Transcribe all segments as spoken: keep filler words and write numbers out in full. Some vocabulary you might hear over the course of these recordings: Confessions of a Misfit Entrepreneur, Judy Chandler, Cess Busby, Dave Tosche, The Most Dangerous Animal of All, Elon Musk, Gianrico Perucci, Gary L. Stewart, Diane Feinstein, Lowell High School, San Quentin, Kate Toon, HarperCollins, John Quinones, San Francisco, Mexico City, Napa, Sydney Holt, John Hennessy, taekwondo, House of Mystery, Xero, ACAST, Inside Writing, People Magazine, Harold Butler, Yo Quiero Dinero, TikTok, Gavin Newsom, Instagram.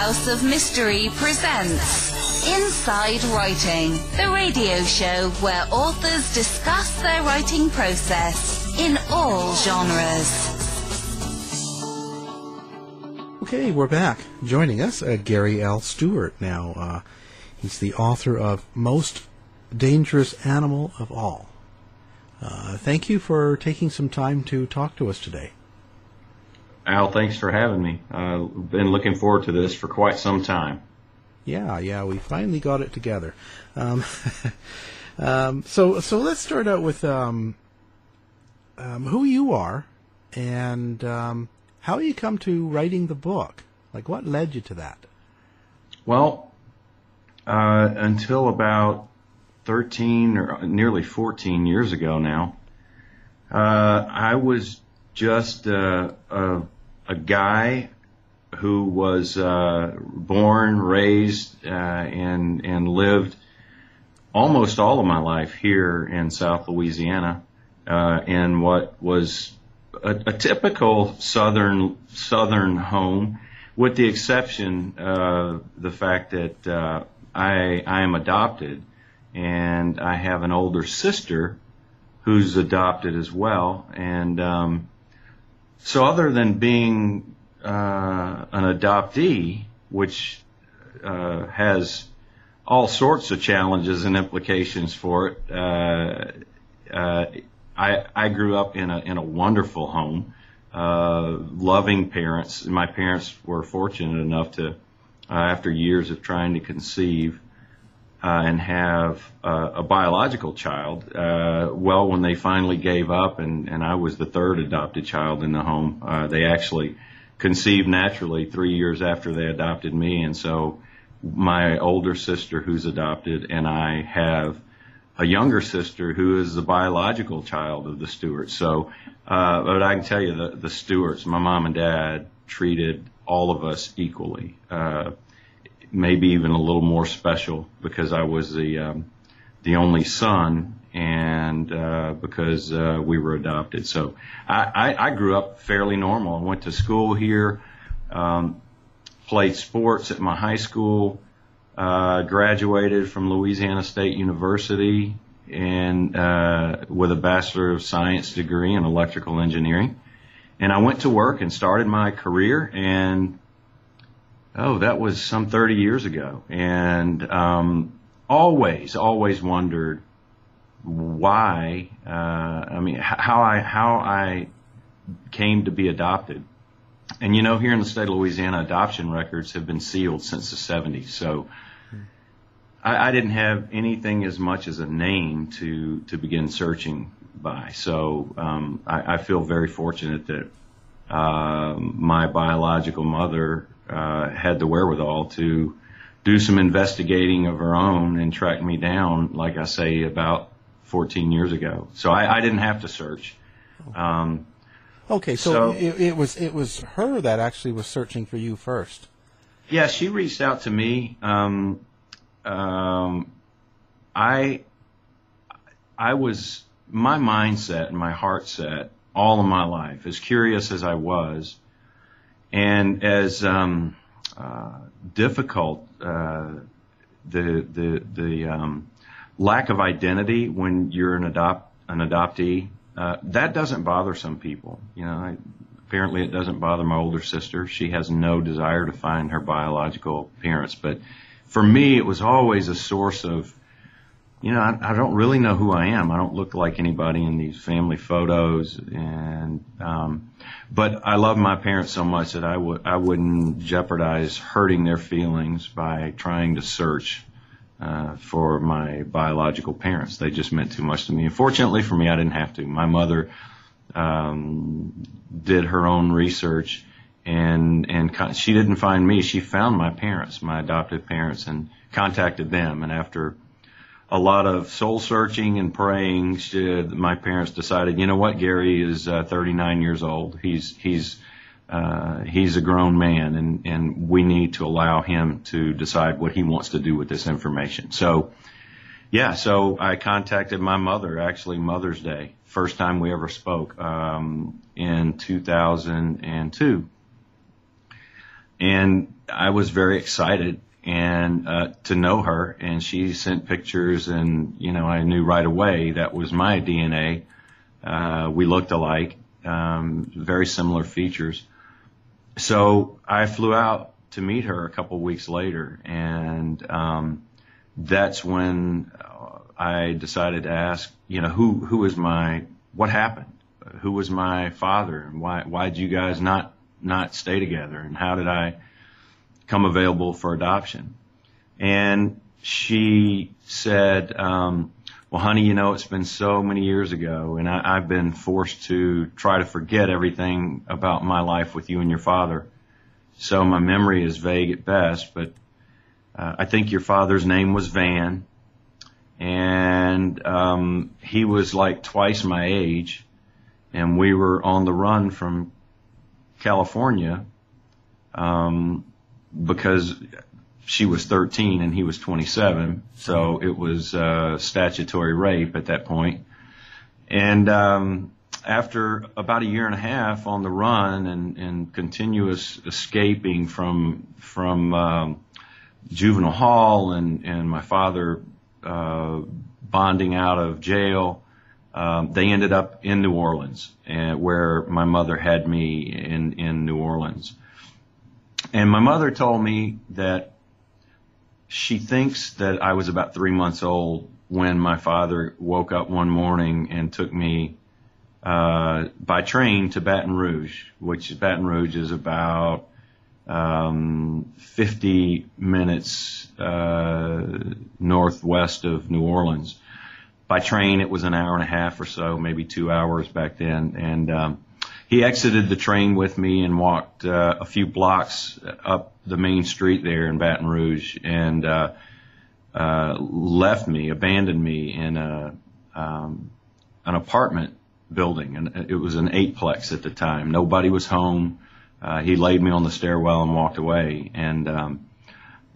House of Mystery presents Inside Writing, the radio show where authors discuss their writing process in all genres. Okay, we're back. Joining us, uh, Gary L. Stewart now. Uh, he's the author of Most Dangerous Animal of All. Uh, thank you for taking some time to talk to us today. Al, thanks for having me. I've uh, been looking forward to this for quite some time. Yeah, yeah, we finally got it together. Um, um, so, so let's start out with um, um, who you are and um, how you come to writing the book. Like, what led you to that? Well, uh, until about thirteen or nearly fourteen years ago now, uh, I was just uh, a, a guy who was uh, born, raised, uh, and and lived almost all of my life here in South Louisiana, uh, in what was a, a typical southern southern home, with the exception of the fact that uh, I I am adopted, and I have an older sister who's adopted as well, and um, so other than being uh, an adoptee, which uh, has all sorts of challenges and implications for it, uh, uh, I, I grew up in a in a wonderful home, uh, loving parents. My parents were fortunate enough to, uh, after years of trying to conceive uh, and have uh, a biological child, uh, well, when they finally gave up, and, and I was the third adopted child in the home, uh, they actually conceived naturally three years after they adopted me. And so my older sister, who's adopted, and I have a younger sister who is the biological child of the Stewarts. So, uh, but I can tell you the, the Stewarts, my mom and dad, treated all of us equally, uh, maybe even a little more special because I was the, um, the only son, and uh, because uh, we were adopted. So I, I, I grew up fairly normal. I went to school here, um, played sports at my high school, uh, graduated from Louisiana State University, and uh, with a Bachelor of Science degree in electrical engineering. And I went to work and started my career, and oh, that was some thirty years ago. And um, always, always wondered why, uh, I mean, how I, how I came to be adopted. And, you know, here in the state of Louisiana, adoption records have been sealed since the seventies. So I, I didn't have anything as much as a name to, to begin searching by. So um, I, I feel very fortunate that uh, my biological mother uh, had the wherewithal to do some investigating of her own and track me down, like I say, about fourteen years ago. So I, I didn't have to search. Um, okay, so, so it, it was it was her that actually was searching for you first. Yeah, she reached out to me. Um, um, I I was my mindset and my heart set all of my life, as curious as I was, and as um, uh, difficult. Uh, the the the um, lack of identity when you're an adopt an adoptee, uh, that doesn't bother some people. You know, I, apparently it doesn't bother my older sister. She has no desire to find her biological parents. But for me, it was always a source of, you know, I, I don't really know who I am. I don't look like anybody in these family photos, and um, but I love my parents so much that I would I wouldn't jeopardize hurting their feelings by trying to search uh, for my biological parents. They just meant too much to me. And fortunately for me, I didn't have to. My mother um, did her own research, and and con- she didn't find me. She found my parents, my adoptive parents, and contacted them. And after a lot of soul searching and praying, She, my parents decided, you know what, Gary is uh, thirty-nine years old. He's he's uh, he's a grown man, and, and we need to allow him to decide what he wants to do with this information. So, yeah, so I contacted my mother, actually Mother's Day, first time we ever spoke, um, in two thousand two. And I was very excited and uh, to know her, and she sent pictures, and, you know, I knew right away that was my D N A. Uh, we looked alike, um, very similar features. So I flew out to meet her a couple weeks later, and um, that's when I decided to ask, you know, who who is my, what happened? Who was my father, and why why did you guys not not stay together, and how did I come available for adoption? And she said, um, well, honey, you know, it's been so many years ago, and I, I've been forced to try to forget everything about my life with you and your father. So my memory is vague at best, but uh, I think your father's name was Van, and um, he was like twice my age, and we were on the run from California um, because she was thirteen and he was twenty-seven, so it was uh, statutory rape at that point. And um, after about a year and a half on the run and, and continuous escaping from from um, juvenile hall and, and my father uh, bonding out of jail, Um, they ended up in New Orleans, uh, where my mother had me in, in New Orleans. And my mother told me that she thinks that I was about three months old when my father woke up one morning and took me uh, by train to Baton Rouge, which Baton Rouge is about um, fifty minutes uh, northwest of New Orleans. By train, it was an hour and a half or so, maybe two hours back then. And um, he exited the train with me and walked uh, a few blocks up the main street there in Baton Rouge, and uh, uh, left me, abandoned me in a, um, an apartment building. And it was an eightplex at the time. Nobody was home. Uh, he laid me on the stairwell and walked away. And um,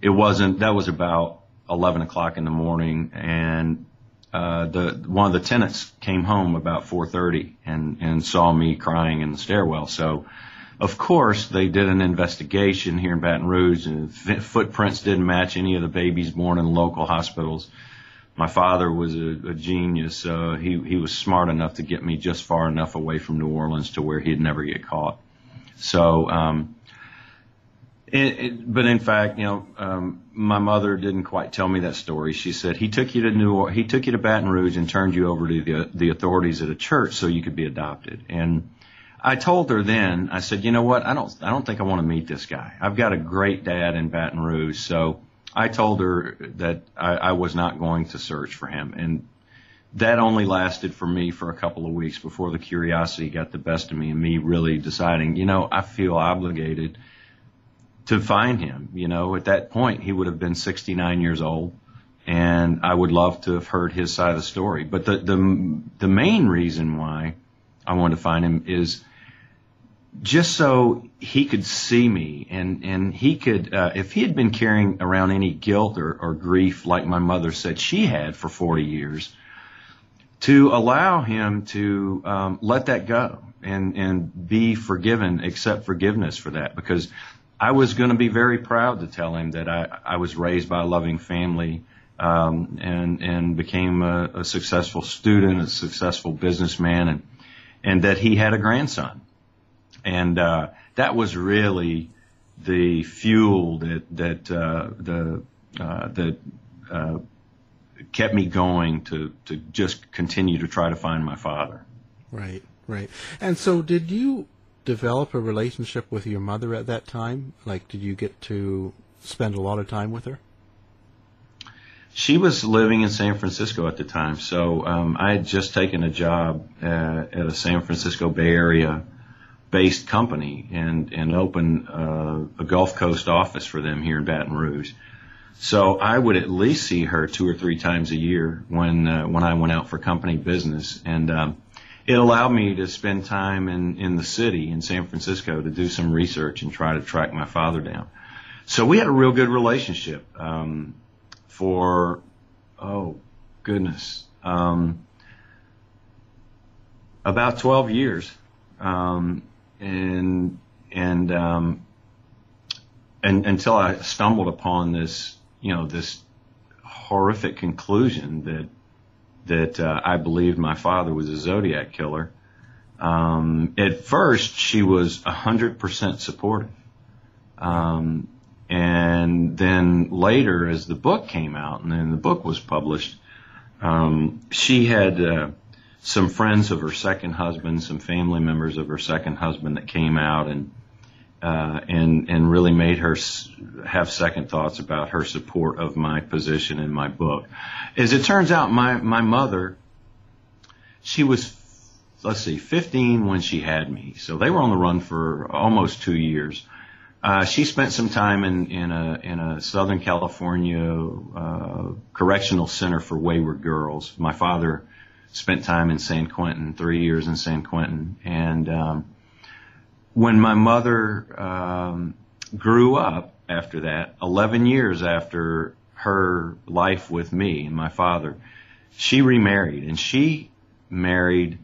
it wasn't, that was about eleven o'clock in the morning. And Uh, the one of the tenants came home about four thirty and, and saw me crying in the stairwell. So, of course, they did an investigation here in Baton Rouge, and footprints didn't match any of the babies born in local hospitals. My father was a, a genius. Uh, he, he was smart enough to get me just far enough away from New Orleans to where he'd never get caught. So, um, It, it, but in fact, you know, um, my mother didn't quite tell me that story. She said he took you to New or- he took you to Baton Rouge and turned you over to the the authorities at a church so you could be adopted. And I told her then, I said, you know what, I don't I don't think I want to meet this guy. I've got a great dad in Baton Rouge. So I told her that I, I was not going to search for him, and that only lasted for me for a couple of weeks before the curiosity got the best of me and me really deciding, you know, I feel obligated to find him. You know, at that point, he would have been sixty-nine years old, and I would love to have heard his side of the story. But the the, the main reason why I wanted to find him is just so he could see me, and, and he could, uh, if he had been carrying around any guilt or, or grief like my mother said she had for forty years, to allow him to um, let that go and, and be forgiven, accept forgiveness for that, because I was going to be very proud to tell him that I, I was raised by a loving family um, and and became a, a successful student, a successful businessman, and and that he had a grandson. And uh, that was really the fuel that that uh, the uh, that uh, kept me going to to just continue to try to find my father. Right, right. And so, did you develop a relationship with your mother at that time? Like, did you get to spend a lot of time with her? She was living in San Francisco at the time, so um, I had just taken a job uh, at a San Francisco Bay Area-based company and, and opened uh, a Gulf Coast office for them here in Baton Rouge. So I would at least see her two or three times a year when uh, when I went out for company business, and um, it allowed me to spend time in, in the city, in San Francisco, to do some research and try to track my father down. So we had a real good relationship um, for, oh, goodness, um, about twelve years. Um, and and um, and, until I stumbled upon this, you know, this horrific conclusion that that uh, I believed my father was a Zodiac killer. Um, at first, she was one hundred percent supportive. Um, and then later, as the book came out and then the book was published, um, she had uh, some friends of her second husband, some family members of her second husband that came out and uh, and and really made her have second thoughts about her support of my position in my book. As it turns out, my, my mother, she was let's see, fifteen when she had me. So they were on the run for almost two years. Uh, she spent some time in, in a, in a Southern California, uh, correctional center for wayward girls. My father spent time in San Quentin, three years in San Quentin. And, um, when my mother, um, grew up after that, eleven years after her life with me and my father, she remarried, and she married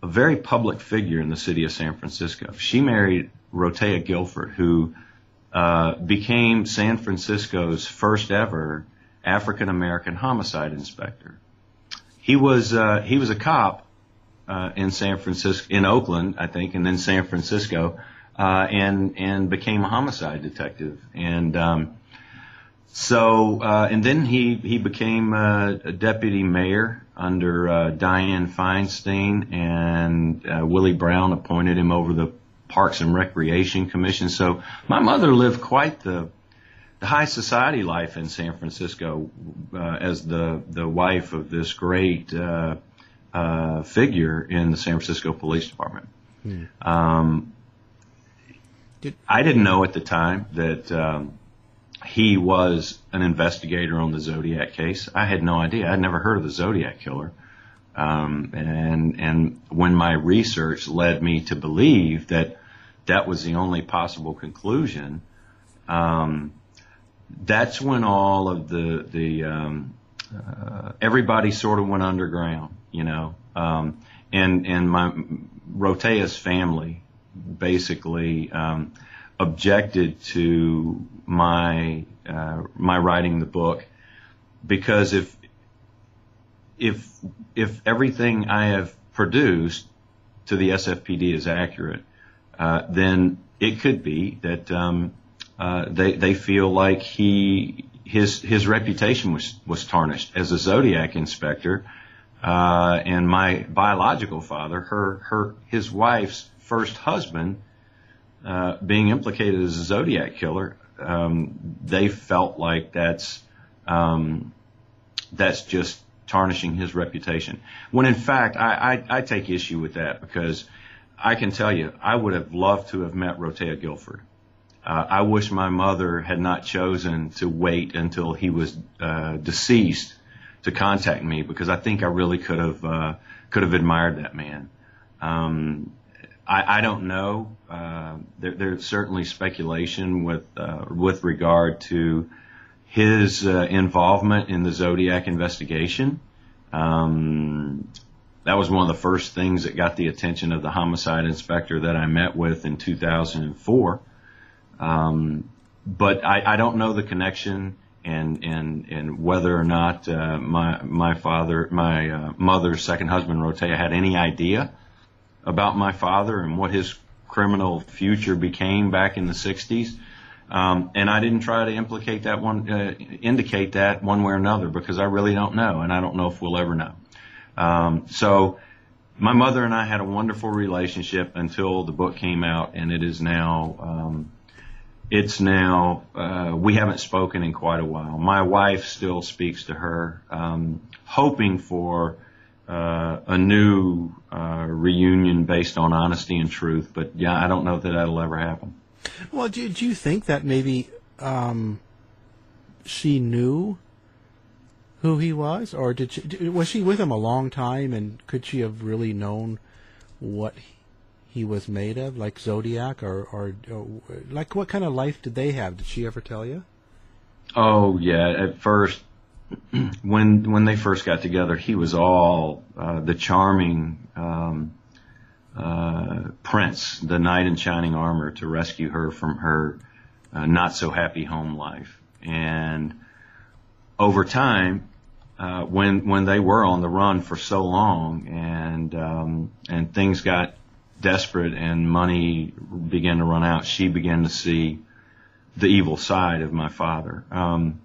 a very public figure in the city of San Francisco. She married Rotea Gilford, who uh, became San Francisco's first ever African American homicide inspector. He was uh, he was a cop uh, in San Francisco, in Oakland, I think, and then San Francisco, uh, and and became a homicide detective. And um, so uh, and then he he became uh, a deputy mayor under uh, Diane Feinstein, and uh, Willie Brown appointed him over the Parks and Recreation Commission. So my mother lived quite the, the high society life in San Francisco uh, as the, the wife of this great uh, uh, figure in the San Francisco Police Department. Hmm. Um, Did- I didn't know at the time that um, he was an investigator on the Zodiac case. I had no idea. I'd never heard of the Zodiac killer. Um, and, and when my research led me to believe that that was the only possible conclusion, um, that's when all of the, the, um, uh, everybody sort of went underground, you know, um, and, and my, Rotea's family basically, um, objected to my uh, my writing the book, because if if if everything I have produced to the S F P D is accurate, uh, then it could be that um, uh, they they feel like he his his reputation was was tarnished as a Zodiac inspector, uh, and my biological father, her her his wife's first husband, Uh, being implicated as a Zodiac killer, um, they felt like that's um, that's just tarnishing his reputation. When in fact, I, I, I take issue with that, because I can tell you, I would have loved to have met Rotea Gilford. Uh, I wish my mother had not chosen to wait until he was uh, deceased to contact me, because I think I really could have uh, could have admired that man. Um, I, I don't know. Uh, there, there's certainly speculation with uh, with regard to his uh, involvement in the Zodiac investigation. Um, that was one of the first things that got the attention of the homicide inspector that I met with in two thousand four. Um, but I, I don't know the connection, and and and whether or not uh, my my father, my uh, mother's second husband, Rotea, had any idea about my father and what his criminal future became back in the sixties. Um, and I didn't try to implicate that one, uh, indicate that one way or another, because I really don't know. And I don't know if we'll ever know. Um, so my mother and I had a wonderful relationship until the book came out, and it is now, um, it's now, uh, we haven't spoken in quite a while. My wife still speaks to her, um, hoping for Uh, a new uh, reunion based on honesty and truth. But, yeah, I don't know that that'll ever happen. Well, do, do you think that maybe um, she knew who he was? Or did she, was she with him a long time, and could she have really known what he was made of, like Zodiac? Or, or, or like, what kind of life did they have? Did she ever tell you? Oh, yeah, at first. When when they first got together, he was all uh, the charming um, uh, prince, the knight in shining armor, to rescue her from her uh, not so happy home life. And over time, uh, when when they were on the run for so long, and um, and things got desperate and money began to run out, she began to see the evil side of my father. Um,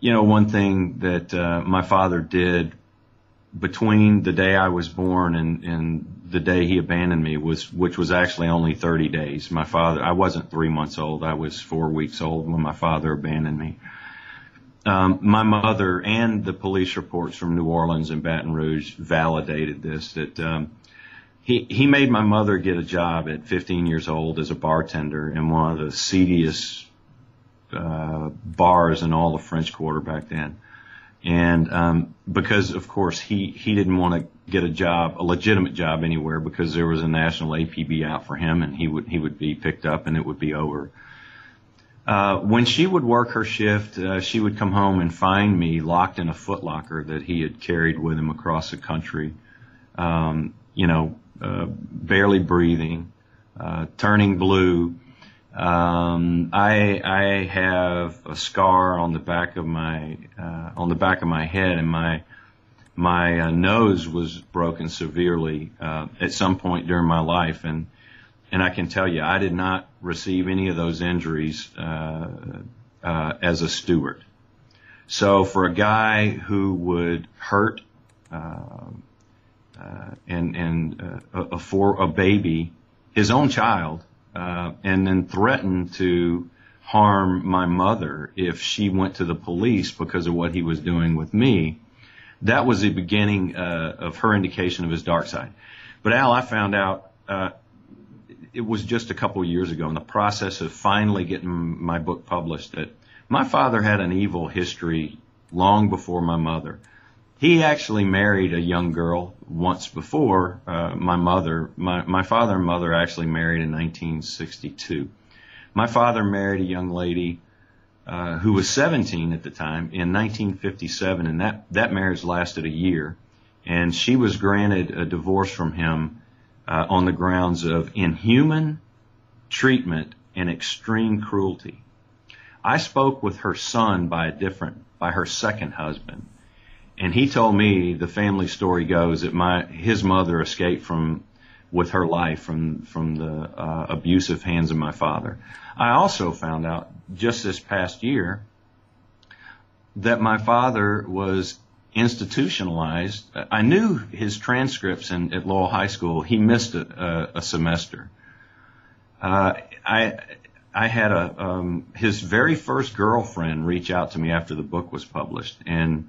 you know, one thing that uh, my father did between the day I was born and, and the day he abandoned me, was, which was actually only thirty days. My father, I wasn't three months old. I was four weeks old when my father abandoned me. Um, my mother and the police reports from New Orleans and Baton Rouge validated this, that um, he, he made my mother get a job at fifteen years old as a bartender in one of the seediest uh, bars in all the French Quarter back then. And um, because, of course, he, he didn't want to get a job, a legitimate job anywhere, because there was a national A P B out for him, and he would he would be picked up and it would be over. Uh, when she would work her shift, uh, she would come home and find me locked in a footlocker that he had carried with him across the country, um, you know, uh, barely breathing, uh, turning blue. Um, I, I have a scar on the back of my, uh, on the back of my head, and my, my uh, nose was broken severely, uh, at some point during my life. And, and I can tell you, I did not receive any of those injuries, uh, uh, as a Stewart. So for a guy who would hurt, uh, uh, and, and, uh, a, a for a baby, his own child, Uh, and then threatened to harm my mother if she went to the police because of what he was doing with me, that was the beginning uh, of her indication of his dark side. But Al, I found out uh, it was just a couple of years ago in the process of finally getting my book published that my father had an evil history long before my mother. He actually married a young girl once before uh, my mother. My, my father and mother actually married in nineteen sixty-two. My father married a young lady uh, who was seventeen at the time in nineteen fifty-seven, and that, that marriage lasted a year. And she was granted a divorce from him uh, on the grounds of inhuman treatment and extreme cruelty. I spoke with her son by a different, by her second husband. And he told me the family story goes that my his mother escaped from with her life from from the uh, abusive hands of my father. I also found out just this past year that my father was institutionalized. I knew his transcripts in, at Lowell High School. He missed a, a, a semester. Uh, I I had a um, his very first girlfriend reach out to me after the book was published, and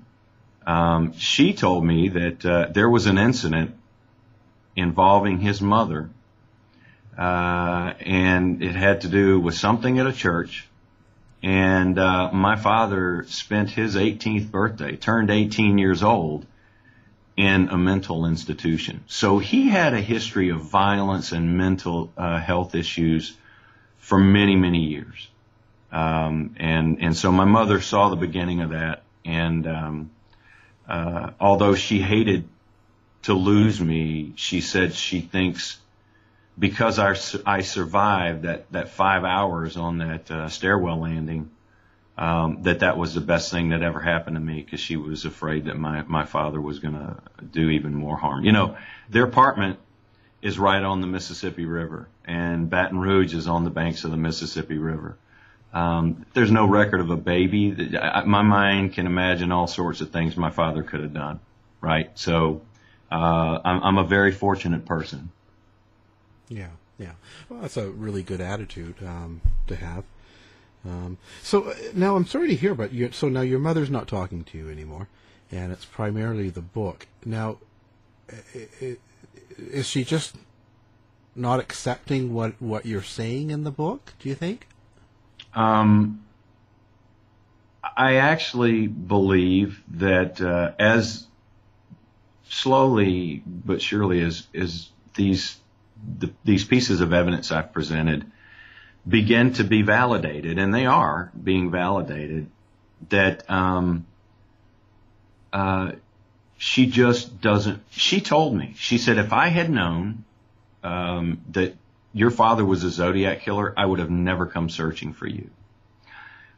Um, she told me that uh, there was an incident involving his mother, uh, and it had to do with something at a church. And uh, my father spent his eighteenth birthday, turned eighteen years old, in a mental institution. So he had a history of violence and mental uh, health issues for many, many years. Um, and, and so my mother saw the beginning of that, and um, Uh, although she hated to lose me, she said she thinks because I, I survived that, that five hours on that uh, stairwell landing, um, that that was the best thing that ever happened to me, because she was afraid that my, my father was going to do even more harm. You know, their apartment is right on the Mississippi River, and Baton Rouge is on the banks of the Mississippi River. Um, there's no record of a baby. I, my mind can imagine all sorts of things my father could have done, right? So uh, I'm, I'm a very fortunate person. Yeah, yeah. Well, that's a really good attitude um, to have. Um, so now I'm sorry to hear about you. So now your mother's not talking to you anymore, and it's primarily the book. Now, is she just not accepting what, what you're saying in the book, do you think? Um, I actually believe that uh, as slowly but surely as, as these the, these pieces of evidence I've presented begin to be validated, and they are being validated, that um, uh, she just doesn't. She told me. She said, if I had known um, that your father was a Zodiac killer, I would have never come searching for you,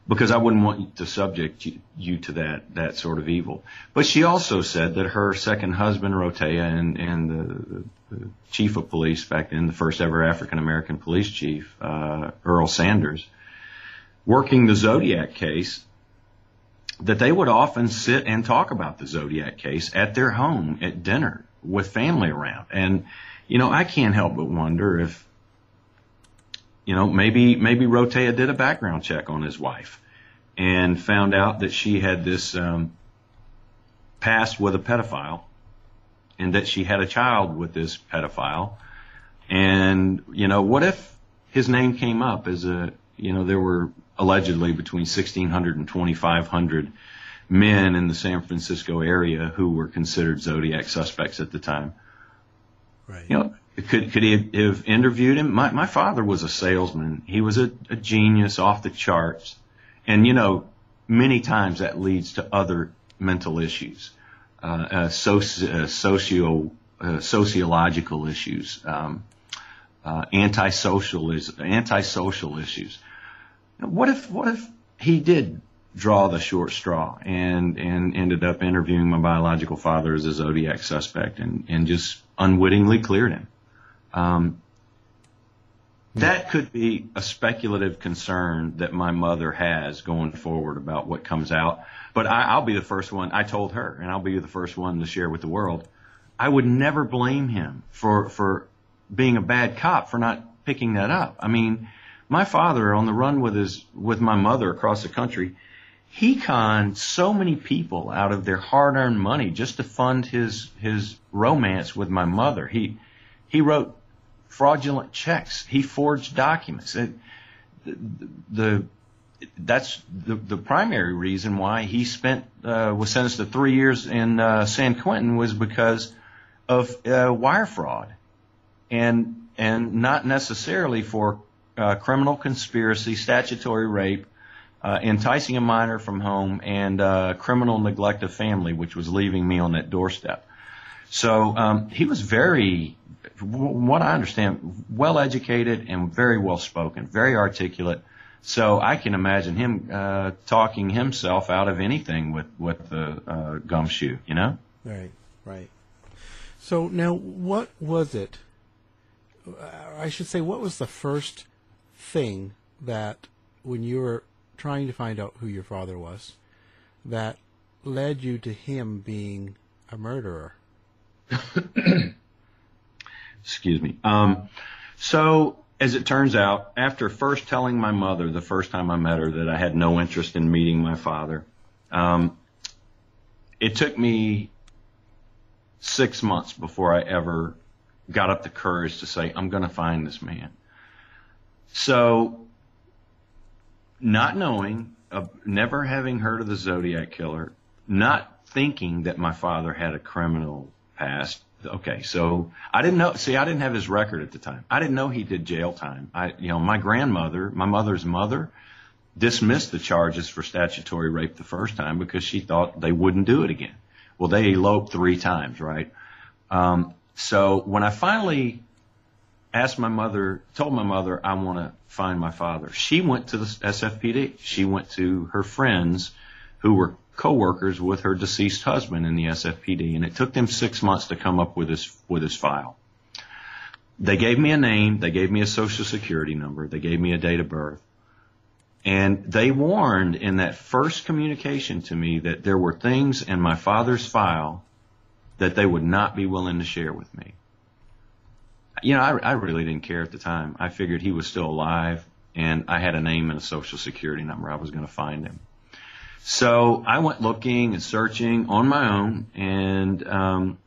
because I wouldn't want to subject you, you to that, that sort of evil. But she also said that her second husband, Rotea, and, and the, the chief of police back then, the first ever African-American police chief, uh, Earl Sanders, working the Zodiac case, that they would often sit and talk about the Zodiac case at their home at dinner with family around. And, you know, I can't help but wonder if, you know, maybe maybe Rotea did a background check on his wife and found out that she had this um, past with a pedophile, and that she had a child with this pedophile. And, you know, what if his name came up as a, you know, there were allegedly between sixteen hundred and twenty-five hundred men in the San Francisco area who were considered Zodiac suspects at the time. Right. You know, could could he have interviewed him? My my father was a salesman. He was a, a genius off the charts. And, you know, many times that leads to other mental issues, uh, uh, soci, uh, socio, uh, sociological issues, um, uh, antisocial, is, antisocial issues. What if what if he did draw the short straw and, and ended up interviewing my biological father as a Zodiac suspect and, and just unwittingly cleared him? Um, that could be a speculative concern that my mother has going forward about what comes out. But I, I'll be the first one. I told her, and I'll be the first one to share with the world, I would never blame him for, for being a bad cop for not picking that up. I mean, my father, on the run with his with my mother across the country, he conned so many people out of their hard-earned money just to fund his his romance with my mother. He he wrote fraudulent checks. He forged documents. It, the, the that's the the primary reason why he spent uh, was sentenced to three years in uh, San Quentin was because of uh, wire fraud, and and not necessarily for uh, criminal conspiracy, statutory rape, Uh, enticing a minor from home, and uh, criminal neglect of family, which was leaving me on that doorstep. So um, he was very, w what I understand, well-educated and very well-spoken, very articulate. So I can imagine him uh, talking himself out of anything with, with the uh, gumshoe, you know? Right, right. So now what was it, I should say, what was the first thing that when you were trying to find out who your father was that led you to him being a murderer? Excuse me. Um, so as it turns out, after first telling my mother the first time I met her that I had no interest in meeting my father, um, it took me six months before I ever got up the courage to say, I'm going to find this man. So, not knowing, uh, never having heard of the Zodiac killer, not thinking that my father had a criminal past. Okay, so I didn't know. See, I didn't have his record at the time. I didn't know he did jail time. I, you know, my grandmother, my mother's mother, dismissed the charges for statutory rape the first time because she thought they wouldn't do it again. Well, they eloped three times, right? Um, so when I finally asked my mother, told my mother, I want to find my father. She went to the S F P D. She went to her friends who were co-workers with her deceased husband in the S F P D, and it took them six months to come up with his, with his file. They gave me a name. They gave me a social security number. They gave me a date of birth. And they warned in that first communication to me that there were things in my father's file that they would not be willing to share with me. You know, I, I really didn't care at the time. I figured he was still alive, and I had a name and a social security number. I was going to find him. So I went looking and searching on my own, and um,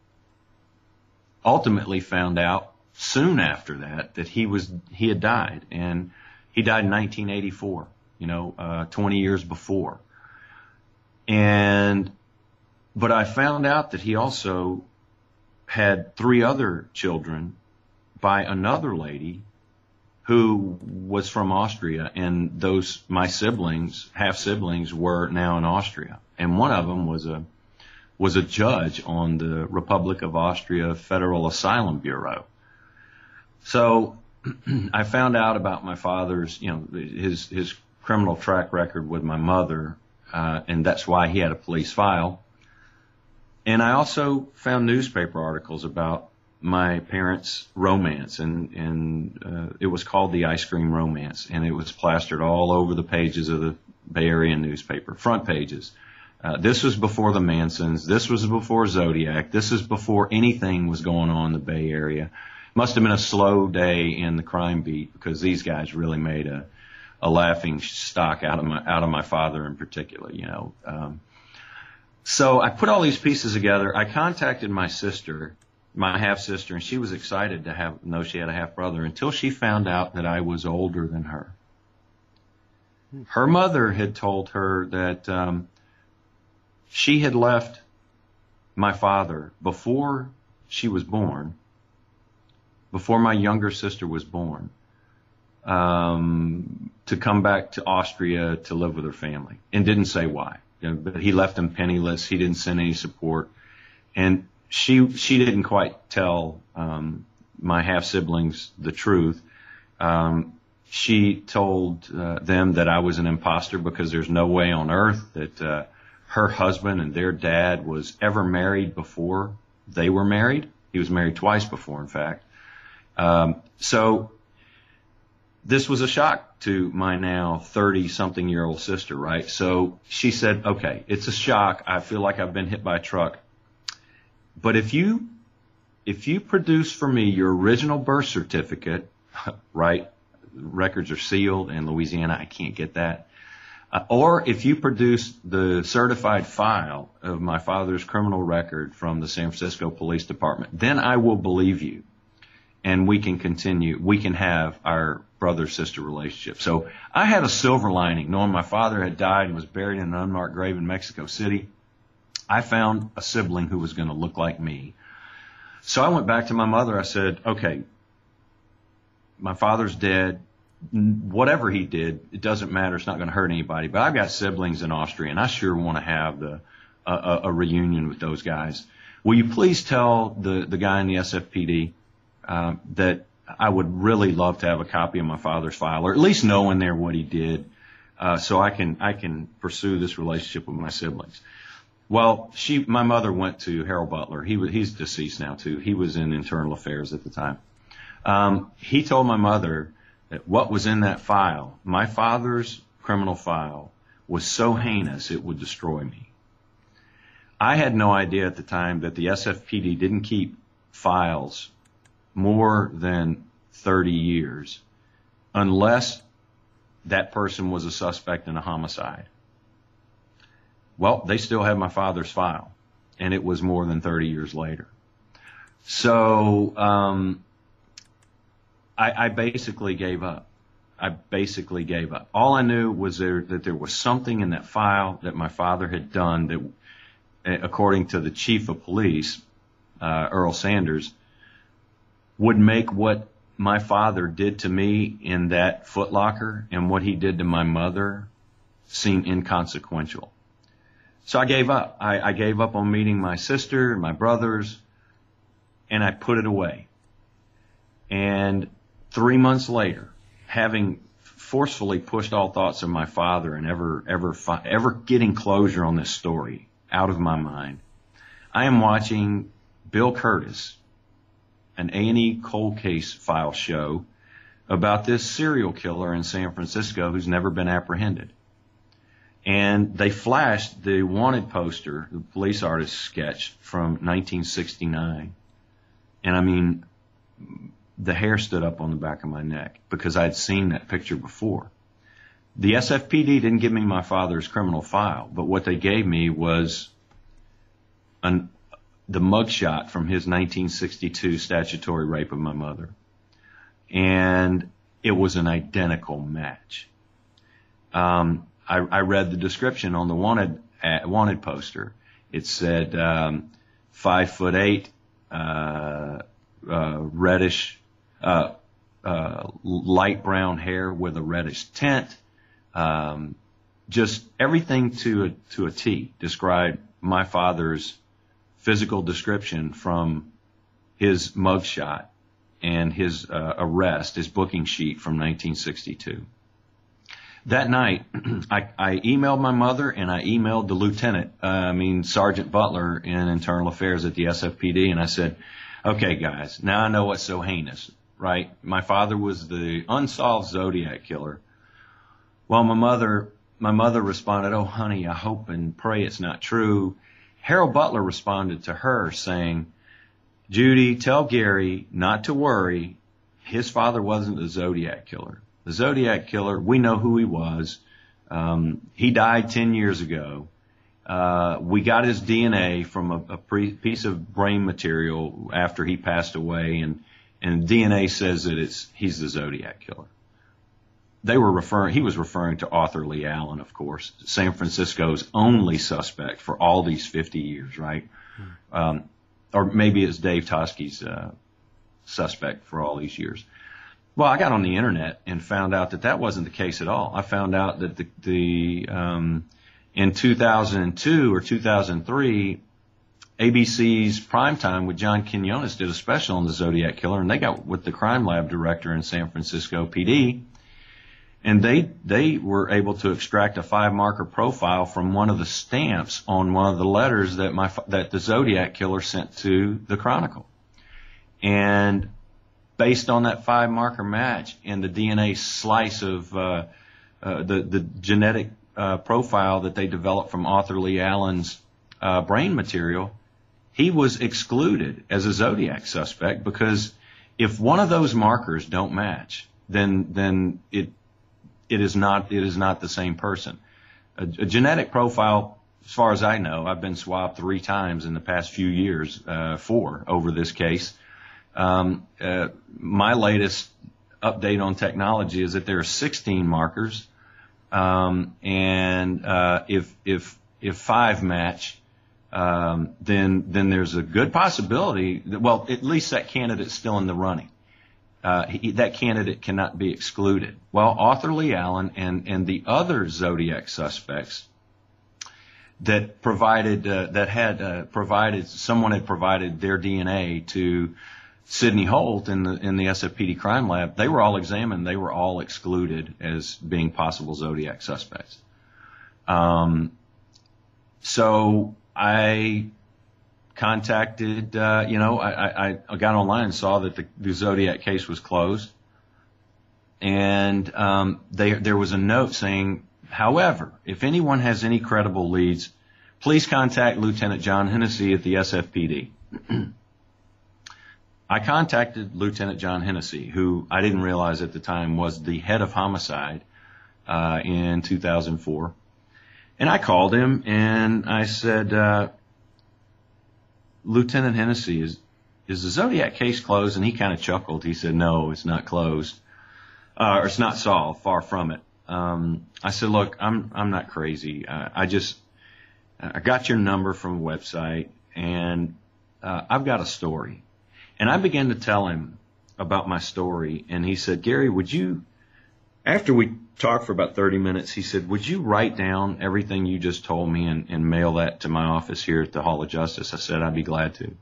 ultimately found out soon after that that he was he had died, and he died in nineteen eighty-four. You know, uh, twenty years before. And but I found out that he also had three other children by another lady who was from Austria, and those my siblings, half siblings, were now in Austria, and one of them was a was a judge on the Republic of Austria Federal Asylum Bureau. So I found out about my father's, you know, his his criminal track record with my mother, uh, and that's why he had a police file. And I also found newspaper articles about my parents' romance, and and uh, it was called the Ice Cream Romance, and it was plastered all over the pages of the Bay Area newspaper, front pages. Uh, this was before the Mansons. This was before Zodiac. This is before anything was going on in the Bay Area. Must have been a slow day in the crime beat, because these guys really made a, a laughing stock out of my out of my father in particular. You know, um, so I put all these pieces together. I contacted my sister, my half sister, and she was excited to have know she had a half brother until she found out that I was older than her. Her mother had told her that. Um, She had left my father before she was born, before my younger sister was born, um, to come back to Austria to live with her family, and didn't say why. You know, but he left them penniless. He didn't send any support. And she she didn't quite tell um, my half-siblings the truth. Um, she told uh, them that I was an imposter, because there's no way on earth that uh, her husband and their dad was ever married before they were married. He was married twice before, in fact. Um, so this was a shock to my now thirty-something-year-old sister, right? So she said, okay, it's a shock. I feel like I've been hit by a truck. But if you, if you produce for me your original birth certificate, right, records are sealed in Louisiana, I can't get that. Uh, or if you produce the certified file of my father's criminal record from the San Francisco Police Department, then I will believe you, and we can continue. We can have our brother-sister relationship. So I had a silver lining, knowing my father had died and was buried in an unmarked grave in Mexico City. I found a sibling who was going to look like me. So I went back to my mother. I said, okay, my father's dead. Whatever he did, it doesn't matter. It's not going to hurt anybody. But I've got siblings in Austria, and I sure want to have the uh, a reunion with those guys. Will you please tell the, the guy in the S F P D uh, that I would really love to have a copy of my father's file, or at least know in there what he did, uh, so I can I can pursue this relationship with my siblings. Well, she, my mother went to Harold Butler. He was, he's deceased now too. He was in internal affairs at the time. Um, he told my mother that what was in that file, my father's criminal file, was so heinous it would destroy me. I had no idea at the time that the S F P D didn't keep files more than thirty years unless that person was a suspect in a homicide. Well, they still had my father's file, and it was more than thirty years later. So, um... I, I basically gave up. I basically gave up. All I knew was there, that there was something in that file that my father had done that, according to the chief of police, uh, Earl Sanders, would make what my father did to me in that Foot Locker and what he did to my mother seem inconsequential. So I gave up. I, I gave up on meeting my sister and my brothers, and I put it away. And three months later, having forcefully pushed all thoughts of my father and ever, ever, ever getting closure on this story out of my mind, I am watching Bill Curtis, an A and E cold case file show about this serial killer in San Francisco who's never been apprehended. And they flashed the wanted poster, the police artist sketch from nineteen sixty-nine. And I mean, the hair stood up on the back of my neck, because I'd seen that picture before. The S F P D didn't give me my father's criminal file, but what they gave me was an, the mugshot from his nineteen sixty-two statutory rape of my mother. And it was an identical match. Um, I, I read the description on the wanted, uh, wanted poster. It said, um, five foot eight, uh, Uh, reddish, uh, uh, light brown hair with a reddish tint. Um, just everything to a, to a T described my father's physical description from his mugshot and his uh, arrest, his booking sheet from nineteen sixty-two. That night, I, I emailed my mother and I emailed the lieutenant, uh, I mean Sergeant Butler in Internal Affairs at the S F P D, and I said, okay, guys, now I know what's so heinous, right? My father was the unsolved Zodiac killer. Well, my mother, my mother responded, oh, honey, I hope and pray it's not true. Harold Butler responded to her saying, Judy, tell Gary not to worry. His father wasn't the Zodiac killer. The Zodiac killer, we know who he was. Um, he died ten years ago. Uh, we got his D N A from a, a pre piece of brain material after he passed away, and, and D N A says that it's he's the Zodiac killer. They were referring, he was referring to Arthur Lee Allen, of course, San Francisco's only suspect for all these fifty years, right? Hmm. Um, or maybe it's Dave Tosky's uh, suspect for all these years. Well, I got on the internet and found out that that wasn't the case at all. I found out that the, the um, in two thousand two or two thousand three, A B C's Primetime with John Quinones did a special on the Zodiac killer, and they got with the crime lab director in San Francisco P D, and they they were able to extract a five marker profile from one of the stamps on one of the letters that my that the Zodiac killer sent to the Chronicle, and based on that five marker match and the D N A slice of uh, uh, the, the genetic uh, profile that they developed from Arthur Lee Allen's uh, brain material, he was excluded as a Zodiac suspect because if one of those markers don't match, then then it it is not it is not the same person. A, a genetic profile, as far as I know, I've been swabbed three times in the past few years, uh, four over this case. Um, uh, my latest update on technology is that there are sixteen markers, um, and uh, if if if five match, um, then then there's a good possibility that, well, at least that candidate's still in the running. Uh, he, that candidate cannot be excluded. Well, Arthur Lee Allen and and the other Zodiac suspects that provided uh, that had uh, provided someone had provided their D N A to Sydney Holt in the in the S F P D crime lab, they were all examined. They were all excluded as being possible Zodiac suspects. Um, so I contacted, uh, you know, I, I, I got online and saw that the, the Zodiac case was closed, and um, they, there was a note saying, however, if anyone has any credible leads, please contact Lieutenant John Hennessy at the S F P D. I contacted Lieutenant John Hennessy, who I didn't realize at the time was the head of homicide uh, in two thousand four. And I called him and I said, uh, Lieutenant Hennessy, is, is the Zodiac case closed? And he kind of chuckled. He said, no, it's not closed. Uh, or it's not solved, far from it. Um, I said, look, I'm, I'm not crazy. I, I just, I got your number from a website, and uh, I've got a story. And I began to tell him about my story, and he said, Gary, would you, after we talked for about thirty minutes, he said, would you write down everything you just told me and, and mail that to my office here at the Hall of Justice? I said, I'd be glad to.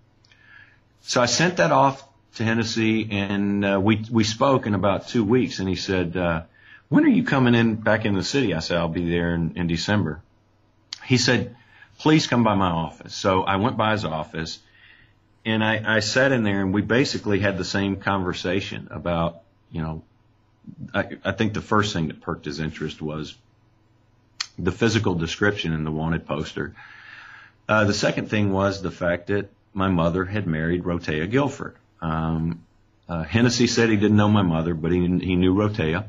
So I sent that off to Hennessy, and uh, we, we spoke in about two weeks, and he said, uh, when are you coming in back in the city? I said, I'll be there in, in December. He said, please come by my office. So I went by his office, and I, I sat in there, and we basically had the same conversation about, you know, I, I think the first thing that perked his interest was the physical description in the wanted poster. Uh, the second thing was the fact that my mother had married Rotea Gilford. Um, uh, Hennessy said he didn't know my mother, but he, he knew Rotea,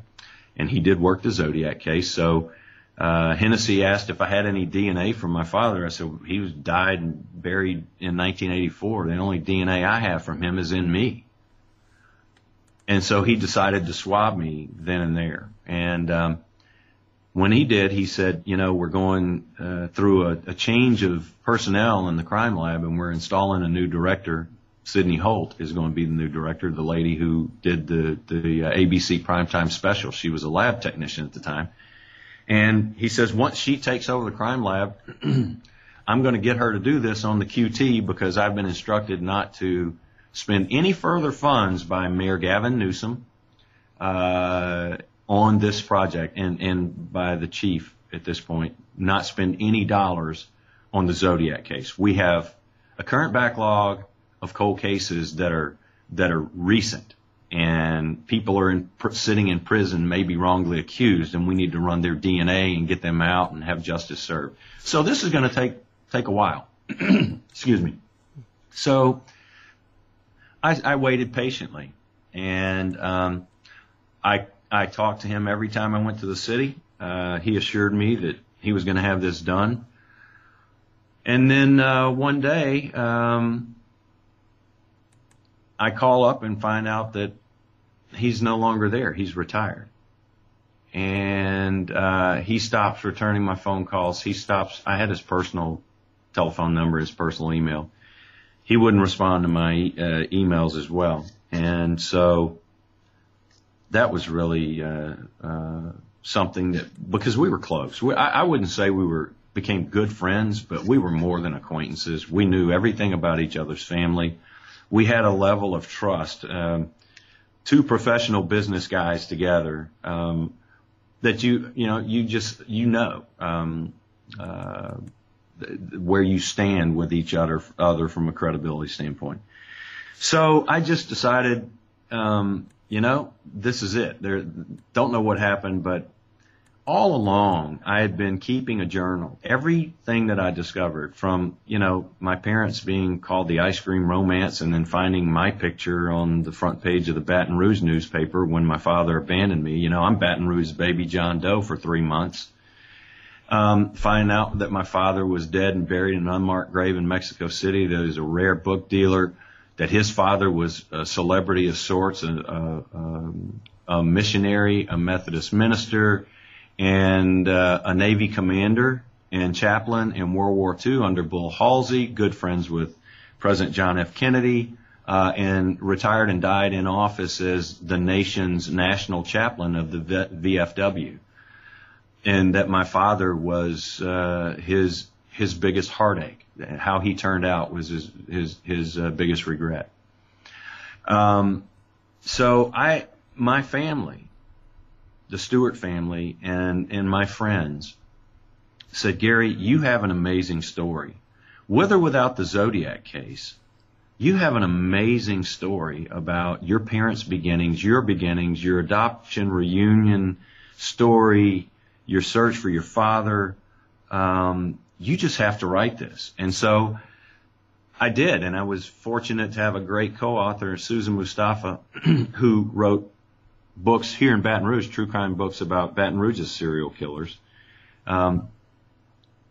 and he did work the Zodiac case. So Uh, Hennessy asked if I had any D N A from my father. I said, he was died and buried in nineteen eighty-four. The only D N A I have from him is in me. And so he decided to swab me then and there. And um, when he did, he said, you know, we're going uh, through a, a change of personnel in the crime lab, and we're installing a new director. Sydney Holt is going to be the new director, the lady who did the, the uh, A B C Primetime special. She was a lab technician at the time. And he says, once she takes over the crime lab, I'm going to get her to do this on the Q T because I've been instructed not to spend any further funds by Mayor Gavin Newsom uh, on this project, and, and by the chief at this point, not spend any dollars on the Zodiac case. We have a current backlog of cold cases that are that are recent, and people are in, sitting in prison, maybe wrongly accused, and we need to run their D N A and get them out and have justice served. So this is going to take take a while. Excuse me. So I, I waited patiently, and um, I I talked to him every time I went to the city. Uh, he assured me that he was going to have this done. And then uh, one day, um, I call up and find out that he's no longer there. He's retired. And uh, he stops returning my phone calls. He stops. I had his personal telephone number, his personal email. He wouldn't respond to my uh, emails as well. And so that was really uh, uh, something that, because we were close. We, I, I wouldn't say we were became good friends, but we were more than acquaintances. We knew everything about each other's family. We had a level of trust, um, two professional business guys together, um, that you, you know, you just, you know, um, uh, where you stand with each other, other from a credibility standpoint. So I just decided, um, you know, this is it. There, don't know what happened, but all along, I had been keeping a journal. Everything that I discovered, from, you know, my parents being called the ice cream romance and then finding my picture on the front page of the Baton Rouge newspaper when my father abandoned me. You know, I'm Baton Rouge's baby John Doe for three months. Um, find out that my father was dead and buried in an unmarked grave in Mexico City. That he was a rare book dealer. That his father was a celebrity of sorts, a, a, a missionary, a Methodist minister, and uh, a Navy commander and chaplain in World War Two under Bull Halsey, good friends with President John F. Kennedy, uh, and retired and died in office as the nation's national chaplain of the V F W, and that my father was uh, his his biggest heartache. How he turned out was his his, his uh, biggest regret. Um, so I, my family, the Stewart family, and, and my friends said, Gary, you have an amazing story. With or without the Zodiac case, you have an amazing story about your parents' beginnings, your beginnings, your adoption reunion story, your search for your father. Um, you just have to write this. And so I did, and I was fortunate to have a great co-author, Susan Mustafa, who wrote books here in Baton Rouge, true crime books about Baton Rouge's serial killers. Um,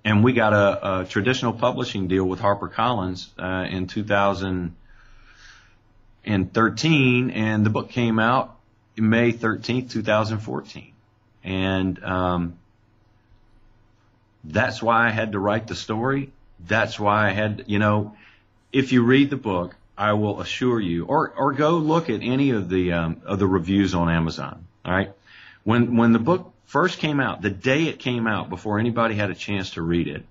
and we got a, a traditional publishing deal with HarperCollins uh, in two thousand thirteen, and the book came out May thirteenth, two thousand fourteen. And um, that's why I had to write the story. That's why I had, you know, if you read the book, I will assure you, or or go look at any of the um, of the reviews on Amazon. All right, when when the book first came out, the day it came out, before anybody had a chance to read it,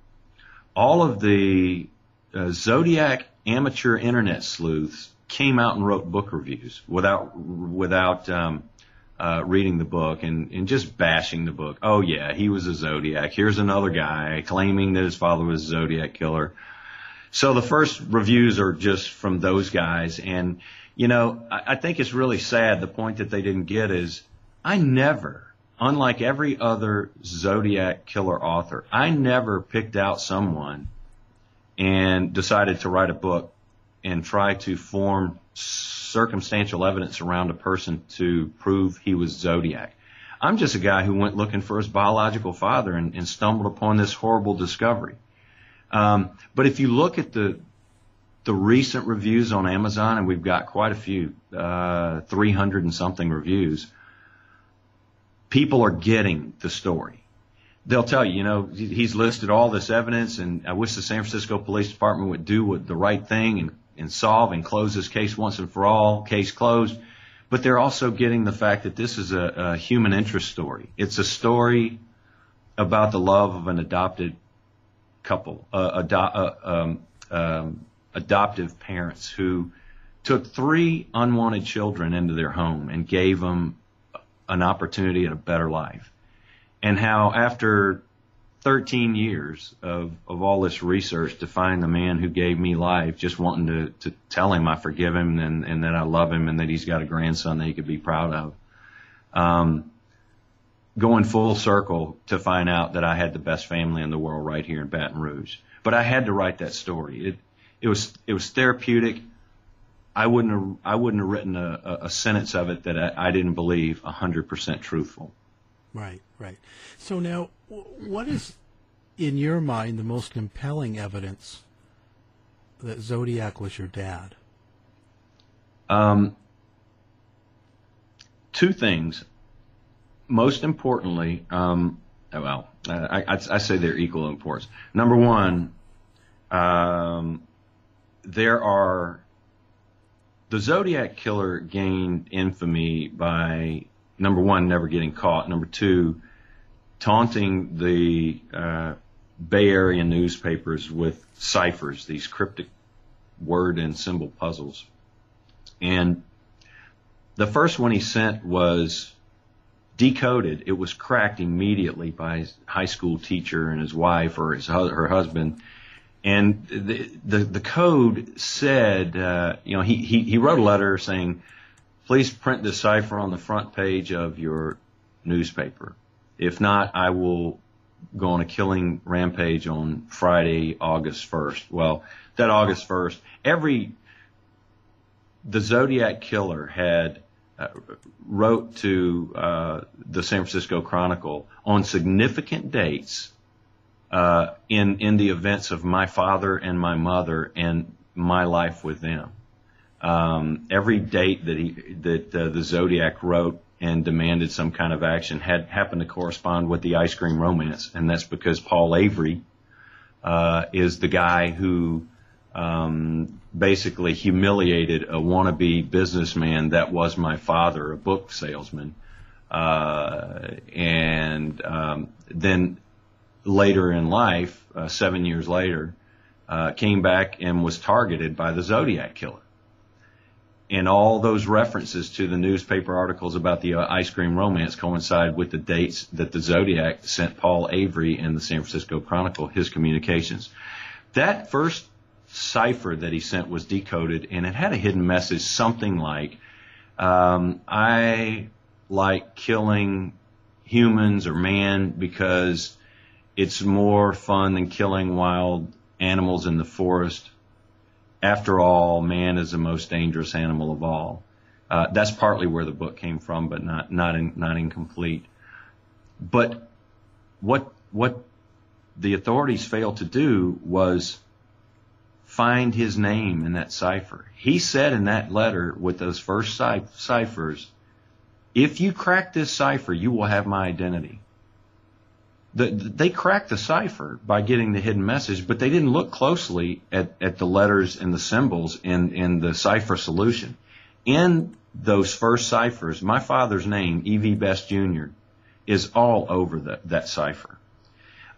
all of the uh, Zodiac amateur internet sleuths came out and wrote book reviews without without um, uh, reading the book and and just bashing the book. Oh yeah, he was a Zodiac. Here's another guy claiming that his father was a Zodiac killer. So the first reviews are just from those guys. And, you know, I, I think it's really sad. The point that they didn't get is I never, unlike every other Zodiac killer author, I never picked out someone and decided to write a book and try to form circumstantial evidence around a person to prove he was Zodiac. I'm just a guy who went looking for his biological father and, and stumbled upon this horrible discovery. Um, but if you look at the the recent reviews on Amazon, and we've got quite a few, uh, three hundred and something reviews, people are getting the story. They'll tell you, you know, he's listed all this evidence, and I wish the San Francisco Police Department would do the right thing and, and solve and close this case once and for all, case closed. But they're also getting the fact that this is a, a human interest story. It's a story about the love of an adopted couple, uh, ado uh, um, um, adoptive parents who took three unwanted children into their home and gave them an opportunity at a better life. And how after thirteen years of, of all this research to find the man who gave me life, just wanting to, to tell him I forgive him and, and that I love him and that he's got a grandson that he could be proud of. Um, going full circle to find out that I had the best family in the world right here in Baton Rouge. But I had to write that story. It, it was, it was therapeutic. I wouldn't have, I wouldn't have written a, a sentence of it that I, I didn't believe one hundred percent truthful. Right, right. So now, what is, in your mind, the most compelling evidence that Zodiac was your dad? Um, two things. Most importantly, um, well, I, I, I say they're equal importance. Number one, um, there are... The Zodiac Killer gained infamy by, number one, never getting caught. Number two, taunting the uh, Bay Area newspapers with ciphers, these cryptic word and symbol puzzles. And the first one he sent was decoded. It was cracked immediately by his high school teacher and his wife or his her husband. And the, the the code said, uh, you know, he, he, he wrote a letter saying, please print the cipher on the front page of your newspaper. If not, I will go on a killing rampage on Friday, August first. Well, that August first, every the Zodiac Killer had uh, wrote to uh, the San Francisco Chronicle on significant dates. Uh, in, in the events of my father and my mother and my life with them. Um, every date that he, that uh, the Zodiac wrote and demanded some kind of action had happened to correspond with the ice cream romance. And that's because Paul Avery, uh, is the guy who, um, basically humiliated a wannabe businessman that was my father, a book salesman. Uh, and, um, then, later in life, uh, seven years later, uh, came back and was targeted by the Zodiac Killer. And all those references to the newspaper articles about the uh, ice cream romance coincide with the dates that the Zodiac sent Paul Avery and the San Francisco Chronicle his communications. That first cipher that he sent was decoded, and it had a hidden message, something like, um, I like killing humans or man because it's more fun than killing wild animals in the forest. After all, man is the most dangerous animal of all. Uh, that's partly where the book came from, but not not in, not incomplete. But what what the authorities failed to do was find his name in that cipher. He said in that letter with those first cy- ciphers, if you crack this cipher, you will have my identity. The, they cracked the cipher by getting the hidden message, but they didn't look closely at, at the letters and the symbols in, in the cipher solution. In those first ciphers, my father's name, E V Best Junior, is all over the, that cipher.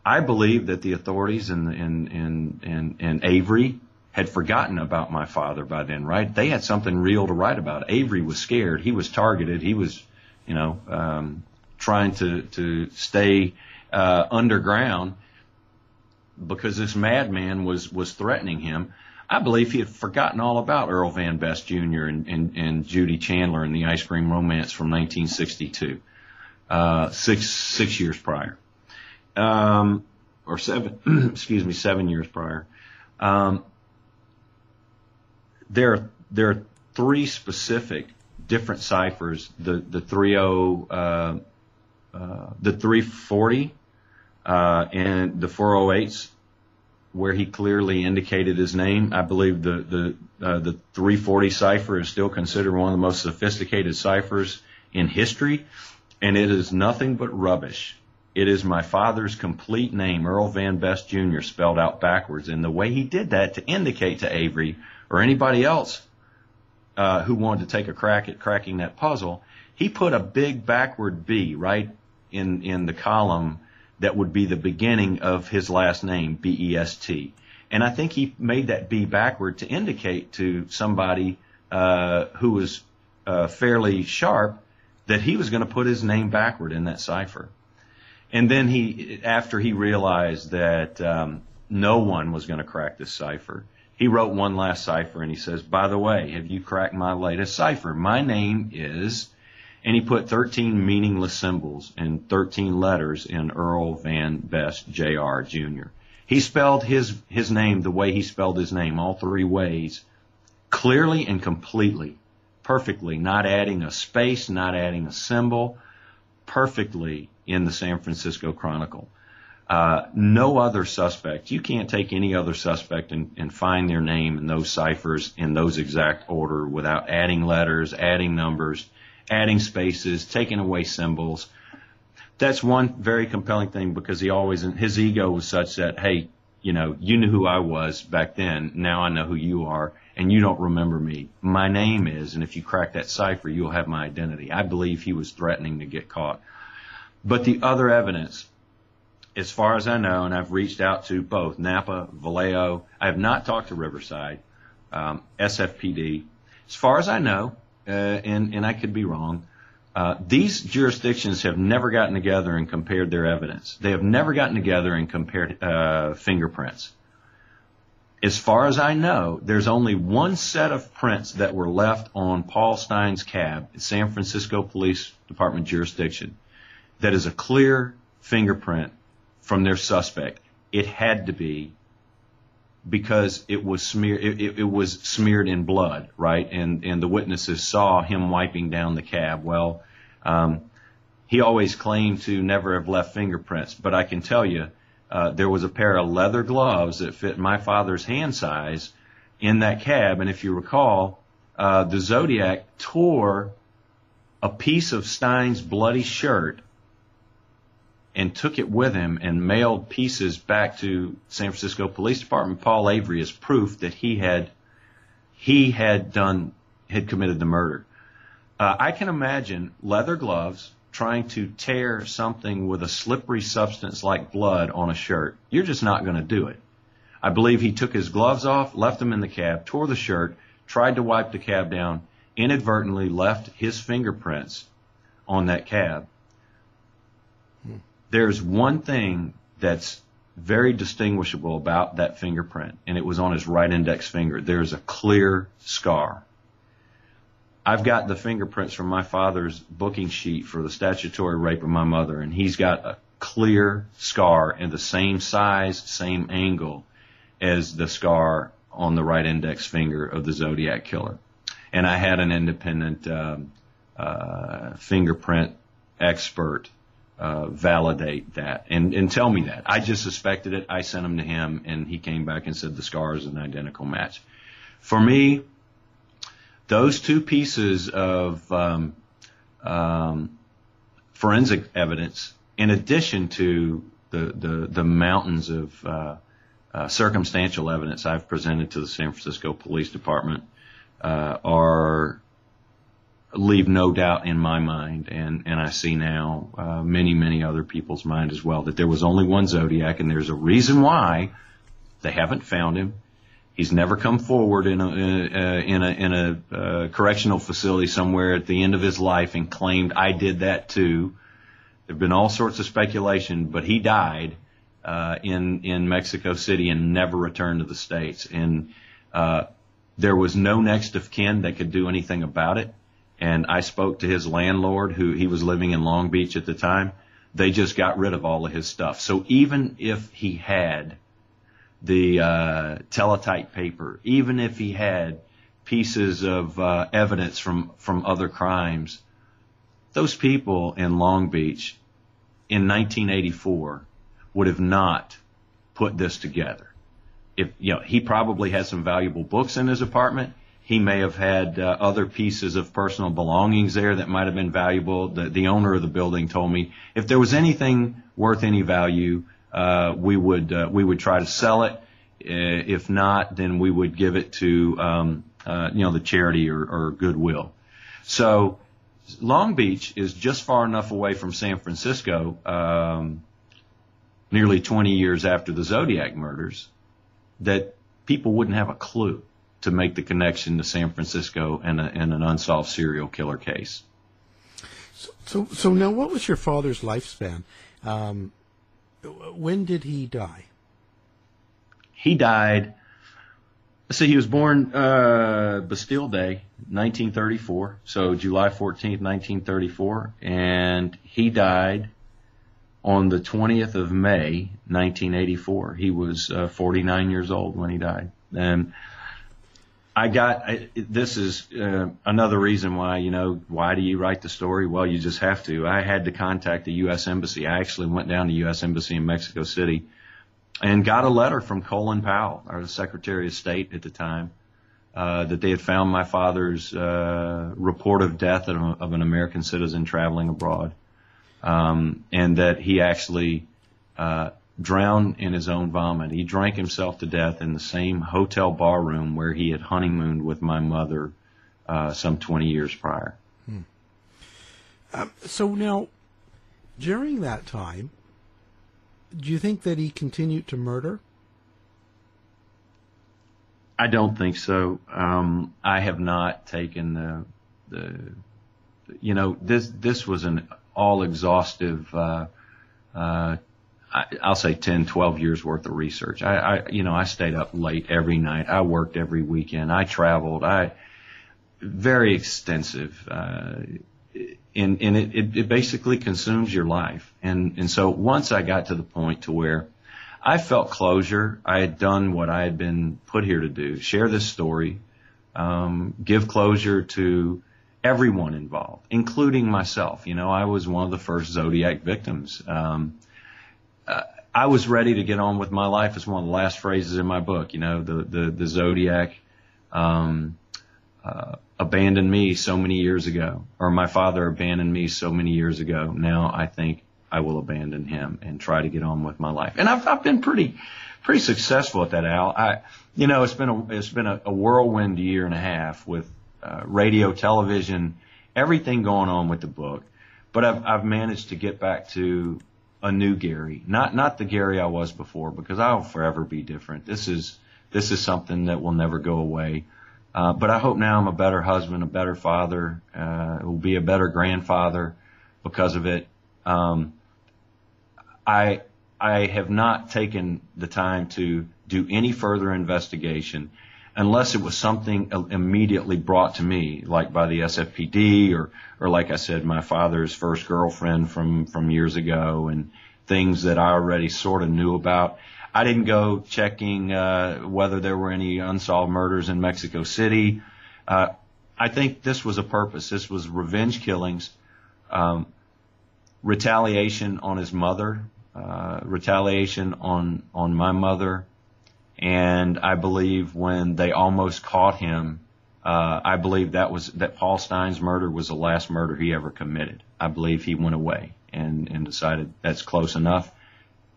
I believe that the authorities and, and, and, and, and Avery had forgotten about my father by then, right? They had something real to write about. Avery was scared. He was targeted. He was, you know, um, trying to, to stay... Uh, underground because this madman was, was threatening him. I believe he had forgotten all about Earl Van Best Junior and, and, and Judy Chandler and the ice cream romance from nineteen sixty-two, uh, six, six years prior, um, or seven, excuse me, seven years prior. Um, there, there are three specific different ciphers, the, the three oh, uh, Uh, the three forty uh, and the four oh eights, where he clearly indicated his name. I believe the the uh, the three forty cipher is still considered one of the most sophisticated ciphers in history, and it is nothing but rubbish. It is my father's complete name, Earl Van Best Junior, spelled out backwards, and the way he did that to indicate to Avery or anybody else uh, who wanted to take a crack at cracking that puzzle, he put a big backward B right in, in the column that would be the beginning of his last name, B E S T. And I think he made that B backward to indicate to somebody uh, who was uh, fairly sharp, that he was going to put his name backward in that cipher. And then he, after he realized that um, no one was going to crack this cipher, he wrote one last cipher, and he says, by the way, have you cracked my latest cipher? My name is, and he put thirteen meaningless symbols and thirteen letters in Earl Van Best Junior Jr. He spelled his, his name the way he spelled his name, all three ways, clearly and completely, perfectly, not adding a space, not adding a symbol, perfectly in the San Francisco Chronicle. Uh, no other suspect. You can't take any other suspect and, and find their name in those ciphers in those exact order without adding letters, adding numbers, adding spaces, taking away symbols. That's one very compelling thing, because he always, his ego was such that, hey, you know, you knew who I was back then. Now I know who you are, and you don't remember me. My name is, and if you crack that cipher, you'll have my identity. I believe he was threatening to get caught. But the other evidence, as far as I know, and I've reached out to both Napa, Vallejo. I have not talked to Riverside, um, S F P D. As far as I know, uh, and, and I could be wrong, Uh, these jurisdictions have never gotten together and compared their evidence. They have never gotten together and compared uh, fingerprints. As far as I know, there's only one set of prints that were left on Paul Stein's cab, San Francisco Police Department jurisdiction, that is a clear fingerprint from their suspect. It had to be, because it was smeared, it, it, it was smeared in blood, right? And and the witnesses saw him wiping down the cab. Well, um, he always claimed to never have left fingerprints, but I can tell you, uh, there was a pair of leather gloves that fit my father's hand size in that cab. And if you recall, uh, the Zodiac tore a piece of Stein's bloody shirt and took it with him and mailed pieces back to San Francisco Police Department, Paul Avery, as proof that he had he had done had committed the murder. Uh, I can imagine leather gloves trying to tear something with a slippery substance like blood on a shirt. You're just not going to do it. I believe he took his gloves off, left them in the cab, tore the shirt, tried to wipe the cab down, inadvertently left his fingerprints on that cab. There's one thing that's very distinguishable about that fingerprint, and it was on his right index finger. There's a clear scar. I've got the fingerprints from my father's booking sheet for the statutory rape of my mother, and he's got a clear scar in the same size, same angle as the scar on the right index finger of the Zodiac killer. And I had an independent um, uh, fingerprint expert Uh, validate that and, and tell me that. I just suspected it. I sent them to him, and he came back and said the scar is an identical match. For me, those two pieces of um, um, forensic evidence, in addition to the, the, the mountains of uh, uh, circumstantial evidence I've presented to the San Francisco Police Department, uh, are leave no doubt in my mind, and, and I see now uh, many, many other people's mind as well, that there was only one Zodiac, and there's a reason why they haven't found him. He's never come forward in a, uh, in a, in a uh, correctional facility somewhere at the end of his life and claimed, I did that too. There have been all sorts of speculation, but he died uh, in, in Mexico City and never returned to the States. And uh, there was no next of kin that could do anything about it. And I spoke to his landlord, who he was living in Long Beach at the time. They just got rid of all of his stuff. So even if he had the uh, teletype paper, even if he had pieces of uh, evidence from, from other crimes, those people in Long Beach in nineteen eighty-four would have not put this together. If, you know, he probably had some valuable books in his apartment. He may have had uh, other pieces of personal belongings there that might have been valuable. The, the owner of the building told me if there was anything worth any value, uh, we would uh, we would try to sell it. If not, then we would give it to um, uh, you know the charity or, or Goodwill. So Long Beach is just far enough away from San Francisco, um, nearly twenty years after the Zodiac murders, that people wouldn't have a clue. to make the connection to San Francisco and, a, and an unsolved serial killer case. So, so, so now, what was your father's lifespan? Um, when did he die? He died. See, he was born uh, Bastille Day, nineteen thirty-four, so July fourteenth, nineteen thirty-four, and he died on the twentieth of May, nineteen eighty-four. He was uh, forty-nine years old when he died. And I got I, this is uh, another reason why, you know, why do you write the story? Well, you just have to. I had to contact the U S Embassy. I actually went down to the U S Embassy in Mexico City and got a letter from Colin Powell, our Secretary of State at the time, uh, that they had found my father's uh, report of death of, of an American citizen traveling abroad, um, and that he actually uh, drowned in his own vomit. He drank himself to death in the same hotel bar room where he had honeymooned with my mother uh, some twenty years prior. Hmm. Um, so now, during that time, do you think that he continued to murder? I don't think so. Um, I have not taken the, the, you know, this this was an all-exhaustive, uh, uh, I, I'll say ten, twelve years worth of research. I, I, you know, I stayed up late every night. I worked every weekend. I traveled. I very extensive. Uh, And, and it, it, it basically consumes your life. And, and so once I got to the point to where I felt closure, I had done what I had been put here to do, share this story, um, give closure to everyone involved, including myself. You know, I was one of the first Zodiac victims. Um, uh, I was ready to get on with my life is one of the last phrases in my book. You know, the, the, the Zodiac, um, uh, abandoned me so many years ago, or my father abandoned me so many years ago. Now I think I will abandon him and try to get on with my life. And I've, I've been pretty, pretty successful at that, Al. I, you know, it's been a, it's been a, a whirlwind year and a half with uh, radio, television, everything going on with the book. But I've, I've managed to get back to a new Gary, not, not the Gary I was before, because I'll forever be different. This is, this is something that will never go away. Uh, but I hope now I'm a better husband, a better father, uh, will be a better grandfather because of it. Um, I, I have not taken the time to do any further investigation unless it was something immediately brought to me, like by the S F P D or, or like I said, my father's first girlfriend from, from years ago and things that I already sort of knew about. I didn't go checking uh, whether there were any unsolved murders in Mexico City. Uh, I think this was a purpose. This was revenge killings, um, retaliation on his mother, uh, retaliation on, on my mother. And I believe when they almost caught him, uh, I believe that was that Paul Stein's murder was the last murder he ever committed. I believe he went away and, and decided that's close enough.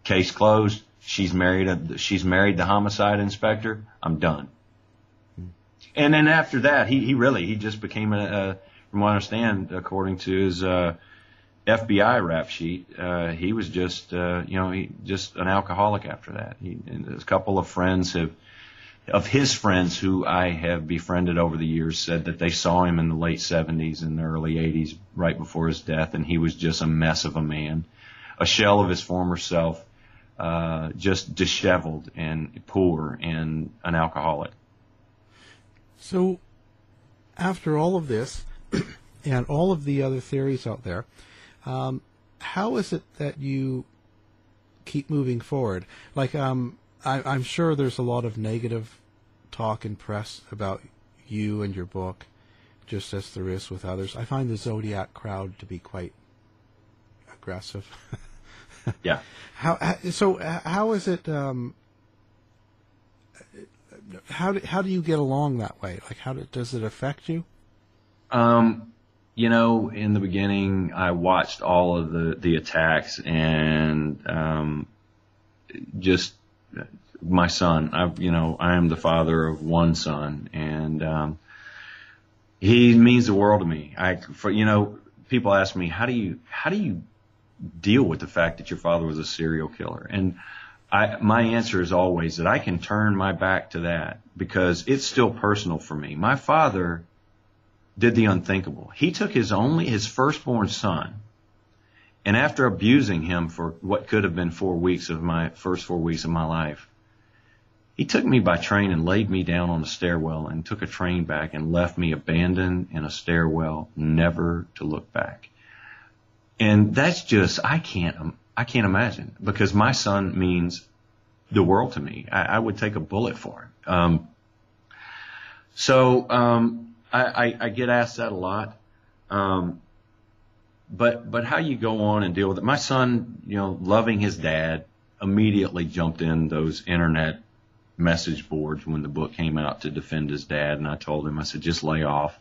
Case closed. She's married. A, she's married the homicide inspector. I'm done. And then after that, he, he really he just became a, a. From what I understand, according to his uh, F B I rap sheet, uh, he was just uh, you know he just an alcoholic after that. He, and a couple of friends have, of his friends who I have befriended over the years, said that they saw him in the late seventies and the early eighties, right before his death, and he was just a mess of a man, a shell of his former self. Uh, just disheveled and poor and an alcoholic. So after all of this and all of the other theories out there, um, how is it that you keep moving forward? Like, um, I, I'm sure there's a lot of negative talk and press about you and your book, just as there is with others. I find the Zodiac crowd to be quite aggressive. Yeah. How so? How is it? Um, how do, how do you get along that way? Like, how do, does it affect you? Um, you know, in the beginning, I watched all of the the attacks, and um, just my son. I, you know, I am the father of one son, and um, he means the world to me. I, for, you know, people ask me, how do you, how do you deal with the fact that your father was a serial killer? And I, my answer is always that I can turn my back to that because it's still personal for me. My father did the unthinkable. He took his only, his firstborn son, and after abusing him for what could have been four weeks of my first four weeks of my life, he took me by train and laid me down on a stairwell and took a train back and left me abandoned in a stairwell, never to look back. And that's just, I can't, I can't imagine, because my son means the world to me. I, I would take a bullet for him. Um, so um, I, I, I get asked that a lot. Um, but but how you go on and deal with it. My son, you know, loving his dad, immediately jumped in those internet message boards when the book came out to defend his dad. And I told him, I said, just lay off.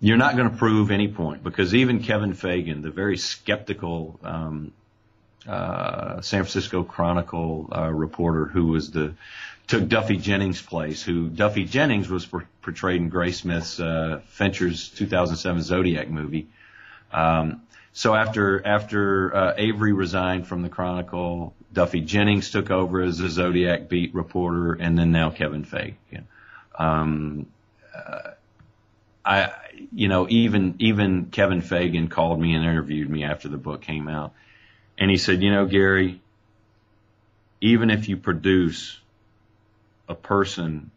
You're not going to prove any point, because even Kevin Fagan, the very skeptical um, uh, San Francisco Chronicle uh, reporter who was the took Duffy Jennings' place, who Duffy Jennings was per- portrayed in Gray Smith's uh, Fincher's two thousand seven Zodiac movie. Um, so after after uh, Avery resigned from the Chronicle, Duffy Jennings took over as a Zodiac beat reporter, and then now Kevin Fagan. Um, uh, I, you know, even even Kevin Fagan called me and interviewed me after the book came out, and he said, you know, Gary, even if you produce a person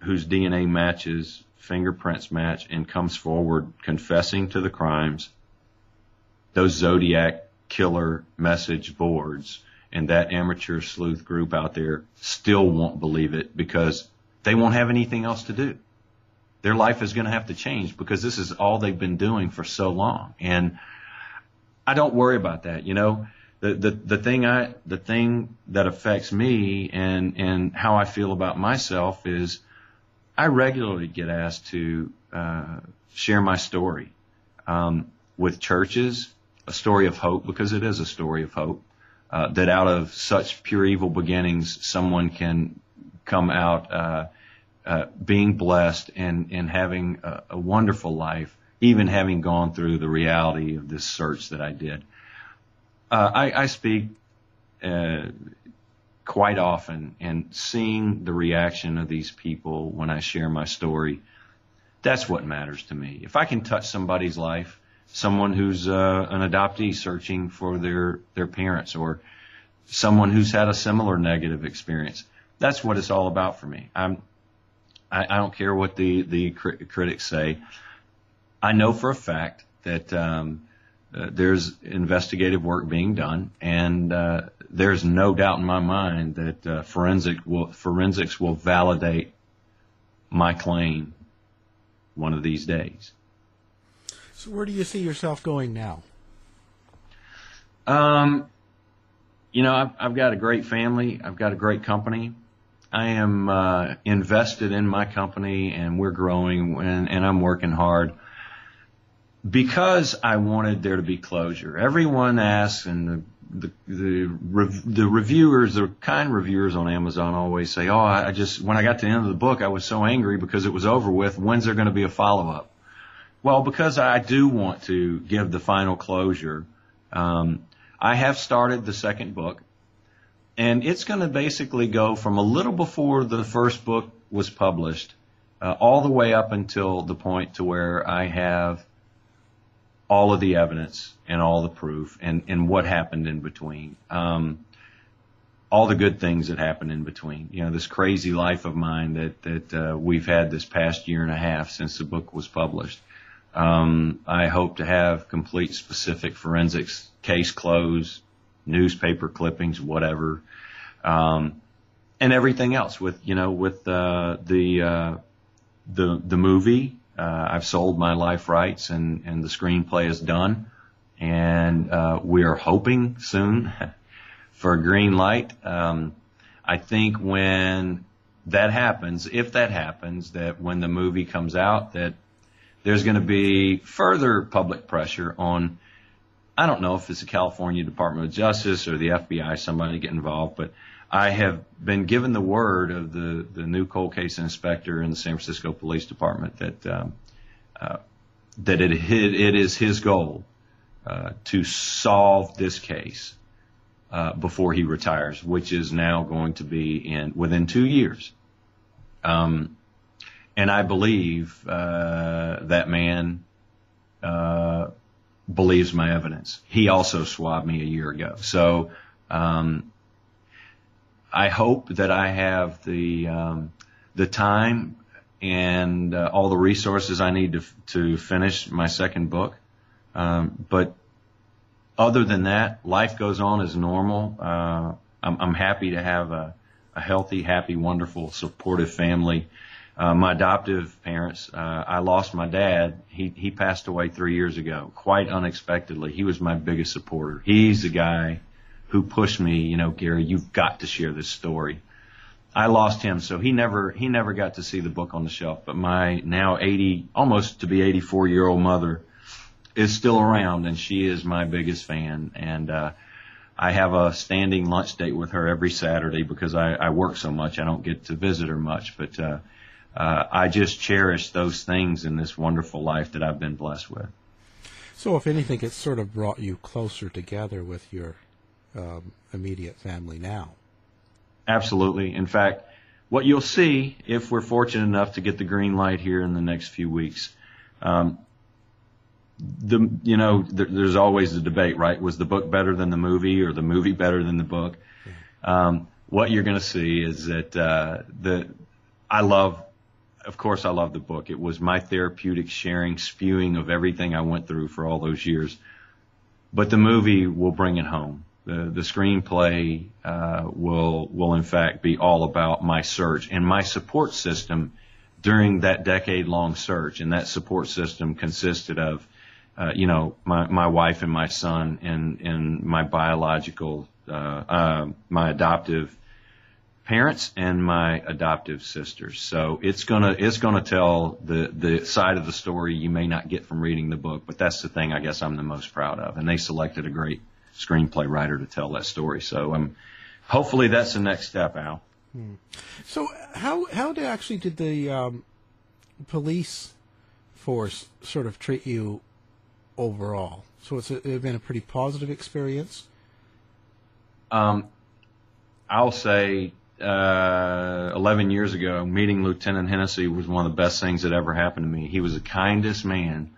whose D N A matches, fingerprints match, and comes forward confessing to the crimes, those Zodiac killer message boards and that amateur sleuth group out there still won't believe it, because they won't have anything else to do. Their life is going to have to change, because this is all they've been doing for so long. And I don't worry about that. You know, the, the, the thing I, the thing that affects me and, and how I feel about myself is I regularly get asked to, uh, share my story, um, with churches, a story of hope, because it is a story of hope, uh, that out of such pure evil beginnings, someone can come out, uh, Uh, being blessed and, and having a, a wonderful life, even having gone through the reality of this search that I did. Uh, I, I speak uh, quite often, and seeing the reaction of these people when I share my story, that's what matters to me. If I can touch somebody's life, someone who's uh, an adoptee searching for their, their parents, or someone who's had a similar negative experience, that's what it's all about for me. I'm I, I don't care what the, the crit- critics say. I know for a fact that um, uh, there's investigative work being done, and uh, there's no doubt in my mind that uh, forensic will, forensics will validate my claim one of these days. So where do you see yourself going now? Um, you know, I've, I've got a great family. I've got a great company. I am uh, invested in my company, and we're growing, and, and I'm working hard because I wanted there to be closure. Everyone asks, and the the the, rev- the reviewers, the kind reviewers on Amazon always say, oh, I just, when I got to the end of the book, I was so angry because it was over with. When's there going to be a follow-up? Well, because I do want to give the final closure, um, I have started the second book. And it's going to basically go from a little before the first book was published uh, all the way up until the point to where I have all of the evidence and all the proof and, and what happened in between, um, all the good things that happened in between. You know, this crazy life of mine that, that uh, we've had this past year and a half since the book was published. Um, I hope to have complete specific forensics case closed, newspaper clippings, whatever, um, and everything else. With you know, with uh, the uh, the the movie, uh, I've sold my life rights, and, and the screenplay is done, and uh, we are hoping soon for a green light. Um, I think when that happens, if that happens, that when the movie comes out, that there's going to be further public pressure on. I don't know if it's the California Department of Justice or the F B I, somebody to get involved, but I have been given the word of the, the new cold case inspector in the San Francisco Police Department that um, uh, that it, it is his goal uh, to solve this case uh, before he retires, which is now going to be in within two years. Um, and I believe uh, that man uh, believes my evidence. He also swabbed me a year ago. So um, I hope that I have the um, the time and uh, all the resources I need to to finish my second book. Um, but other than that, life goes on as normal. Uh, I'm, I'm happy to have a, a healthy, happy, wonderful, supportive family. Uh, my adoptive parents, uh, I lost my dad. He, he passed away three years ago, quite unexpectedly. He was my biggest supporter. He's the guy who pushed me, you know, Gary, you've got to share this story. I lost him, so he never he never got to see the book on the shelf. But my now eighty, almost to be eighty-four-year-old mother is still around, and she is my biggest fan. And uh, I have a standing lunch date with her every Saturday because I, I work so much. I don't get to visit her much. But uh, uh, I just cherish those things in this wonderful life that I've been blessed with. So if anything, it's sort of brought you closer together with your um, immediate family now. Absolutely. In fact, what you'll see, if we're fortunate enough to get the green light here in the next few weeks, um, the you know, th- there's always the debate, right? Was the book better than the movie, or the movie better than the book? Um, what you're going to see is that uh, the I love, of course, I love the book. It was my therapeutic sharing, spewing of everything I went through for all those years. But the movie will bring it home. The, the screenplay uh, will will in fact be all about my search and my support system during that decade-long search. And that support system consisted of, uh, you know, my, my wife and my son and, and my biological, uh, uh, my adoptive parents and my adoptive sisters. So it's gonna it's gonna tell the the side of the story you may not get from reading the book, but that's the thing I guess I'm the most proud of. And they selected a great screenplay writer to tell that story. So um, hopefully that's the next step, Al. Hmm. So how how did, actually did the um, police force sort of treat you overall? So it's, a, it's been a pretty positive experience? Um, I'll say uh, eleven years ago, meeting Lieutenant Hennessy was one of the best things that ever happened to me. He was the kindest man.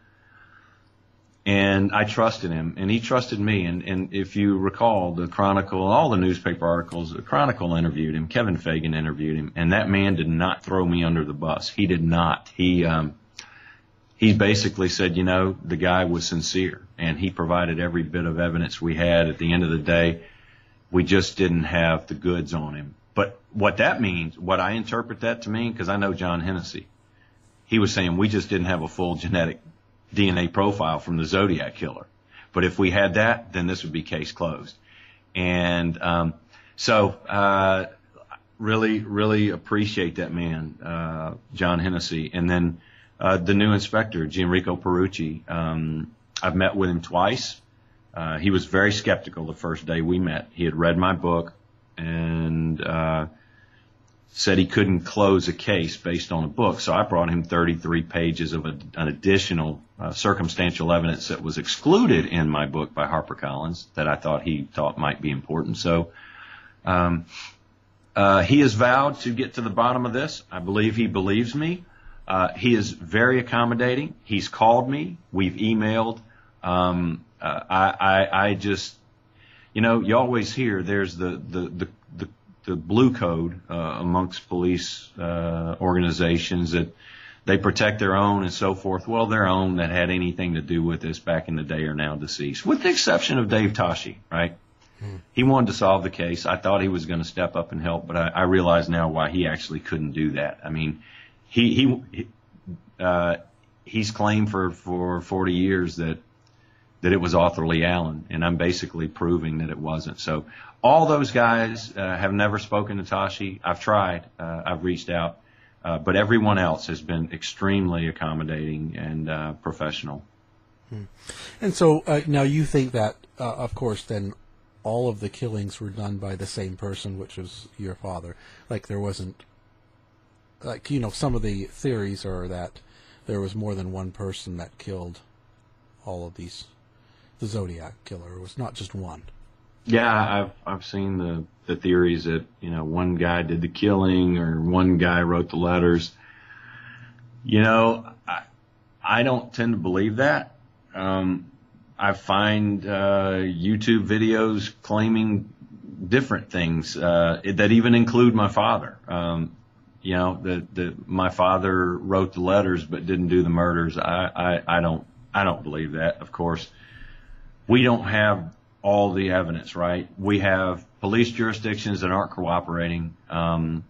And I trusted him, and he trusted me. And, and if you recall, the Chronicle, all the newspaper articles, the Chronicle interviewed him, Kevin Fagan interviewed him, and that man did not throw me under the bus. He did not. He um, he basically said, you know, the guy was sincere, and he provided every bit of evidence we had. At the end of the day, we just didn't have the goods on him. But what that means, what I interpret that to mean, because I know John Hennessy, he was saying we just didn't have a full genetic D N A profile from the Zodiac killer. But if we had that, then this would be case closed. And um, so uh, really, really appreciate that man, uh, John Hennessy. And then uh, the new inspector, Gianrico Perucci, um, I've met with him twice. Uh, he was very skeptical the first day we met. He had read my book and uh, said he couldn't close a case based on a book. So I brought him thirty-three pages of a, an additional uh, circumstantial evidence that was excluded in my book by HarperCollins that I thought he thought might be important. So um, uh, he has vowed to get to the bottom of this. I believe he believes me. Uh, he is very accommodating. He's called me. We've emailed. Um, uh, I, I, I just, you know, you always hear there's the, the, the, the the blue code uh, amongst police uh, organizations that they protect their own and so forth. Well, their own that had anything to do with this back in the day are now deceased, with the exception of Dave Tosche, right? Hmm. He wanted to solve the case. I thought he was going to step up and help, but I, I realize now why he actually couldn't do that. I mean, he he uh, he's claimed for, for forty years that that it was Arthur Lee Allen, and I'm basically proving that it wasn't. So all those guys uh, have never spoken to Tosche. I've tried. Uh, I've reached out. Uh, but everyone else has been extremely accommodating and uh, professional. Hmm. And so uh, now you think that, uh, of course, then all of the killings were done by the same person, which was your father. Like there wasn't, like, you know, some of the theories are that there was more than one person that killed all of these. The Zodiac killer. It was not just one. Yeah, I've I've seen the, the theories that, you know, one guy did the killing or one guy wrote the letters. You know, I I don't tend to believe that. Um, I find uh, YouTube videos claiming different things uh, that even include my father. Um, you know, the the my father wrote the letters but didn't do the murders. I, I, I don't I don't believe that. Of course, we don't have all the evidence, right? We have police jurisdictions that aren't cooperating, um,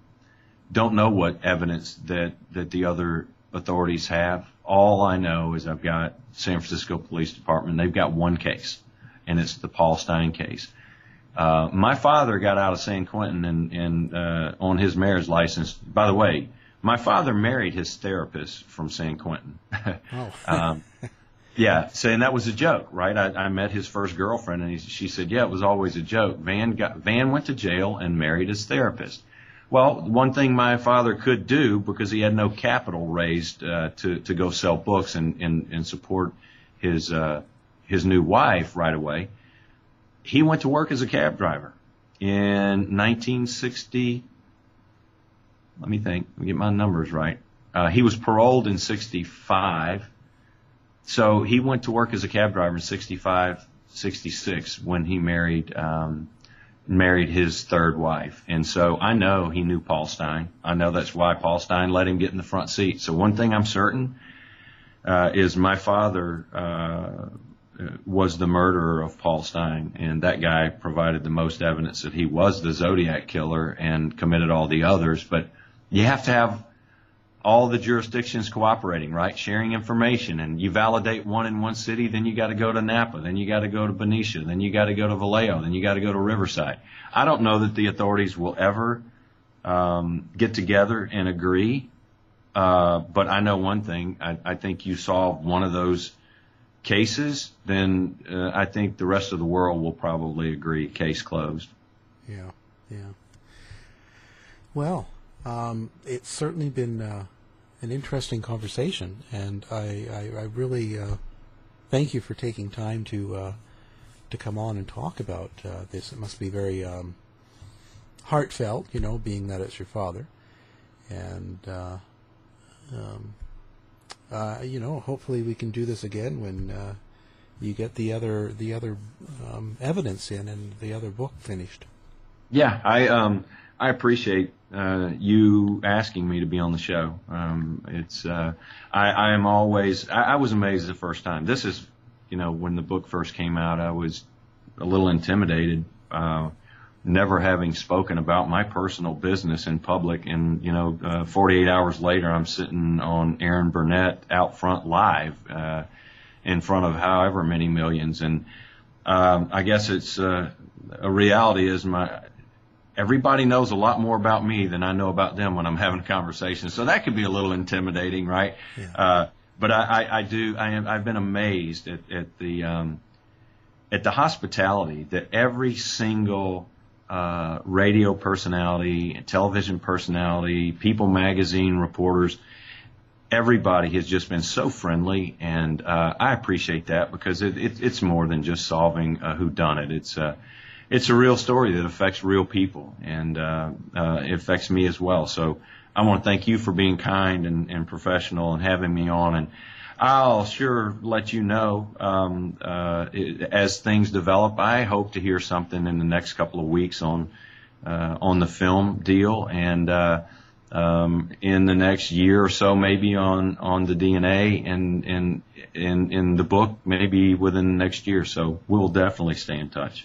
don't know what evidence that, that the other authorities have. All I know is I've got San Francisco Police Department. They've got one case, and it's the Paul Stein case. Uh, my father got out of San Quentin and, and uh, on his marriage license. By the way, my father married his therapist from San Quentin. Oh. um, Yeah, saying that was a joke, right? I, I met his first girlfriend, and he, she said, yeah, it was always a joke. Van got, Van went to jail and married his therapist. Well, one thing my father could do, because he had no capital raised uh, to, to go sell books and, and, and support his, uh, his new wife right away, he went to work as a cab driver. In nineteen sixty, let me think, let me get my numbers right. Uh, he was paroled in sixty-five. So he went to work as a cab driver in sixty-five, sixty-six when he married um, married his third wife. And so I know he knew Paul Stein. I know that's why Paul Stein let him get in the front seat. So one thing I'm certain uh, is my father uh, was the murderer of Paul Stein, and that guy provided the most evidence that he was the Zodiac killer and committed all the others. But you have to have all the jurisdictions cooperating, right? Sharing information, and you validate one in one city, then you got to go to Napa, then you got to go to Benicia, then you got to go to Vallejo, then you got to go to Riverside. I don't know that the authorities will ever um, get together and agree, uh, but I know one thing. I, I think you solve one of those cases, then uh, I think the rest of the world will probably agree, case closed. Yeah, yeah. Well, Um, it's certainly been uh, an interesting conversation, and I, I, I really uh, thank you for taking time to uh, to come on and talk about uh, this. It must be very um, heartfelt, you know, being that it's your father, and uh, um, uh, you know, hopefully we can do this again when uh, you get the other the other um, evidence in and the other book finished. Yeah, I um, I appreciate Uh, you asking me to be on the show. Um, it's uh, I, I am always I, I was amazed the first time. This is, you know, when the book first came out, I was a little intimidated, uh, never having spoken about my personal business in public. And, you know, uh, forty-eight hours later, I'm sitting on Aaron Burnett out front live uh, in front of however many millions. And um, I guess it's uh, a reality is my everybody knows a lot more about me than I know about them when I'm having a conversation. So that could be a little intimidating, right? Yeah. Uh, but I, I, I do. I am, I've been amazed at, at the um, at the hospitality that every single uh, radio personality, television personality, People Magazine reporters, everybody has just been so friendly, and uh, I appreciate that because it, it, it's more than just solving a whodunit. It's uh, It's a real story that affects real people, and uh, uh, it affects me as well. So I want to thank you for being kind and, and professional and having me on. And I'll sure let you know um, uh, it, as things develop. I hope to hear something in the next couple of weeks on uh, on the film deal, and uh, um, in the next year or so, maybe on on the D N A, and in in in the book, maybe within the next year. So we'll definitely stay in touch.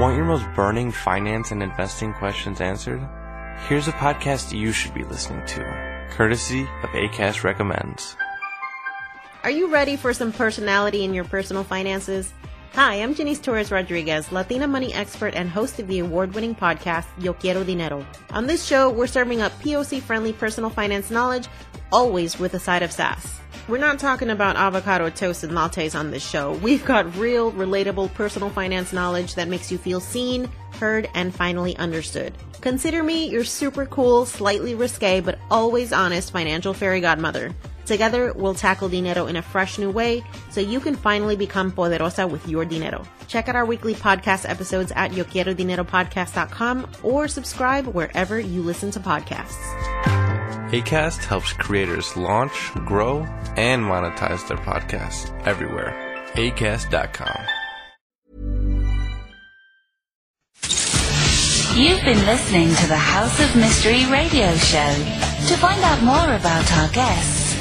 Want your most burning finance and investing questions answered? Here's a podcast you should be listening to, courtesy of ACAST Recommends. Are you ready for some personality in your personal finances? Hi, I'm Janice Torres-Rodriguez, Latina money expert and host of the award-winning podcast, Yo Quiero Dinero. On this show, we're serving up P O C-friendly personal finance knowledge, always with a side of sass. We're not talking about avocado toast and lattes on this show. We've got real, relatable personal finance knowledge that makes you feel seen, heard, and finally understood. Consider me your super cool, slightly risque, but always honest financial fairy godmother. Together, we'll tackle dinero in a fresh new way so you can finally become poderosa with your dinero. Check out our weekly podcast episodes at yo quiero dinero podcast dot com or subscribe wherever you listen to podcasts. ACAST helps creators launch, grow, and monetize their podcasts everywhere. A cast dot com. You've been listening to the House of Mystery radio show. To find out more about our guests,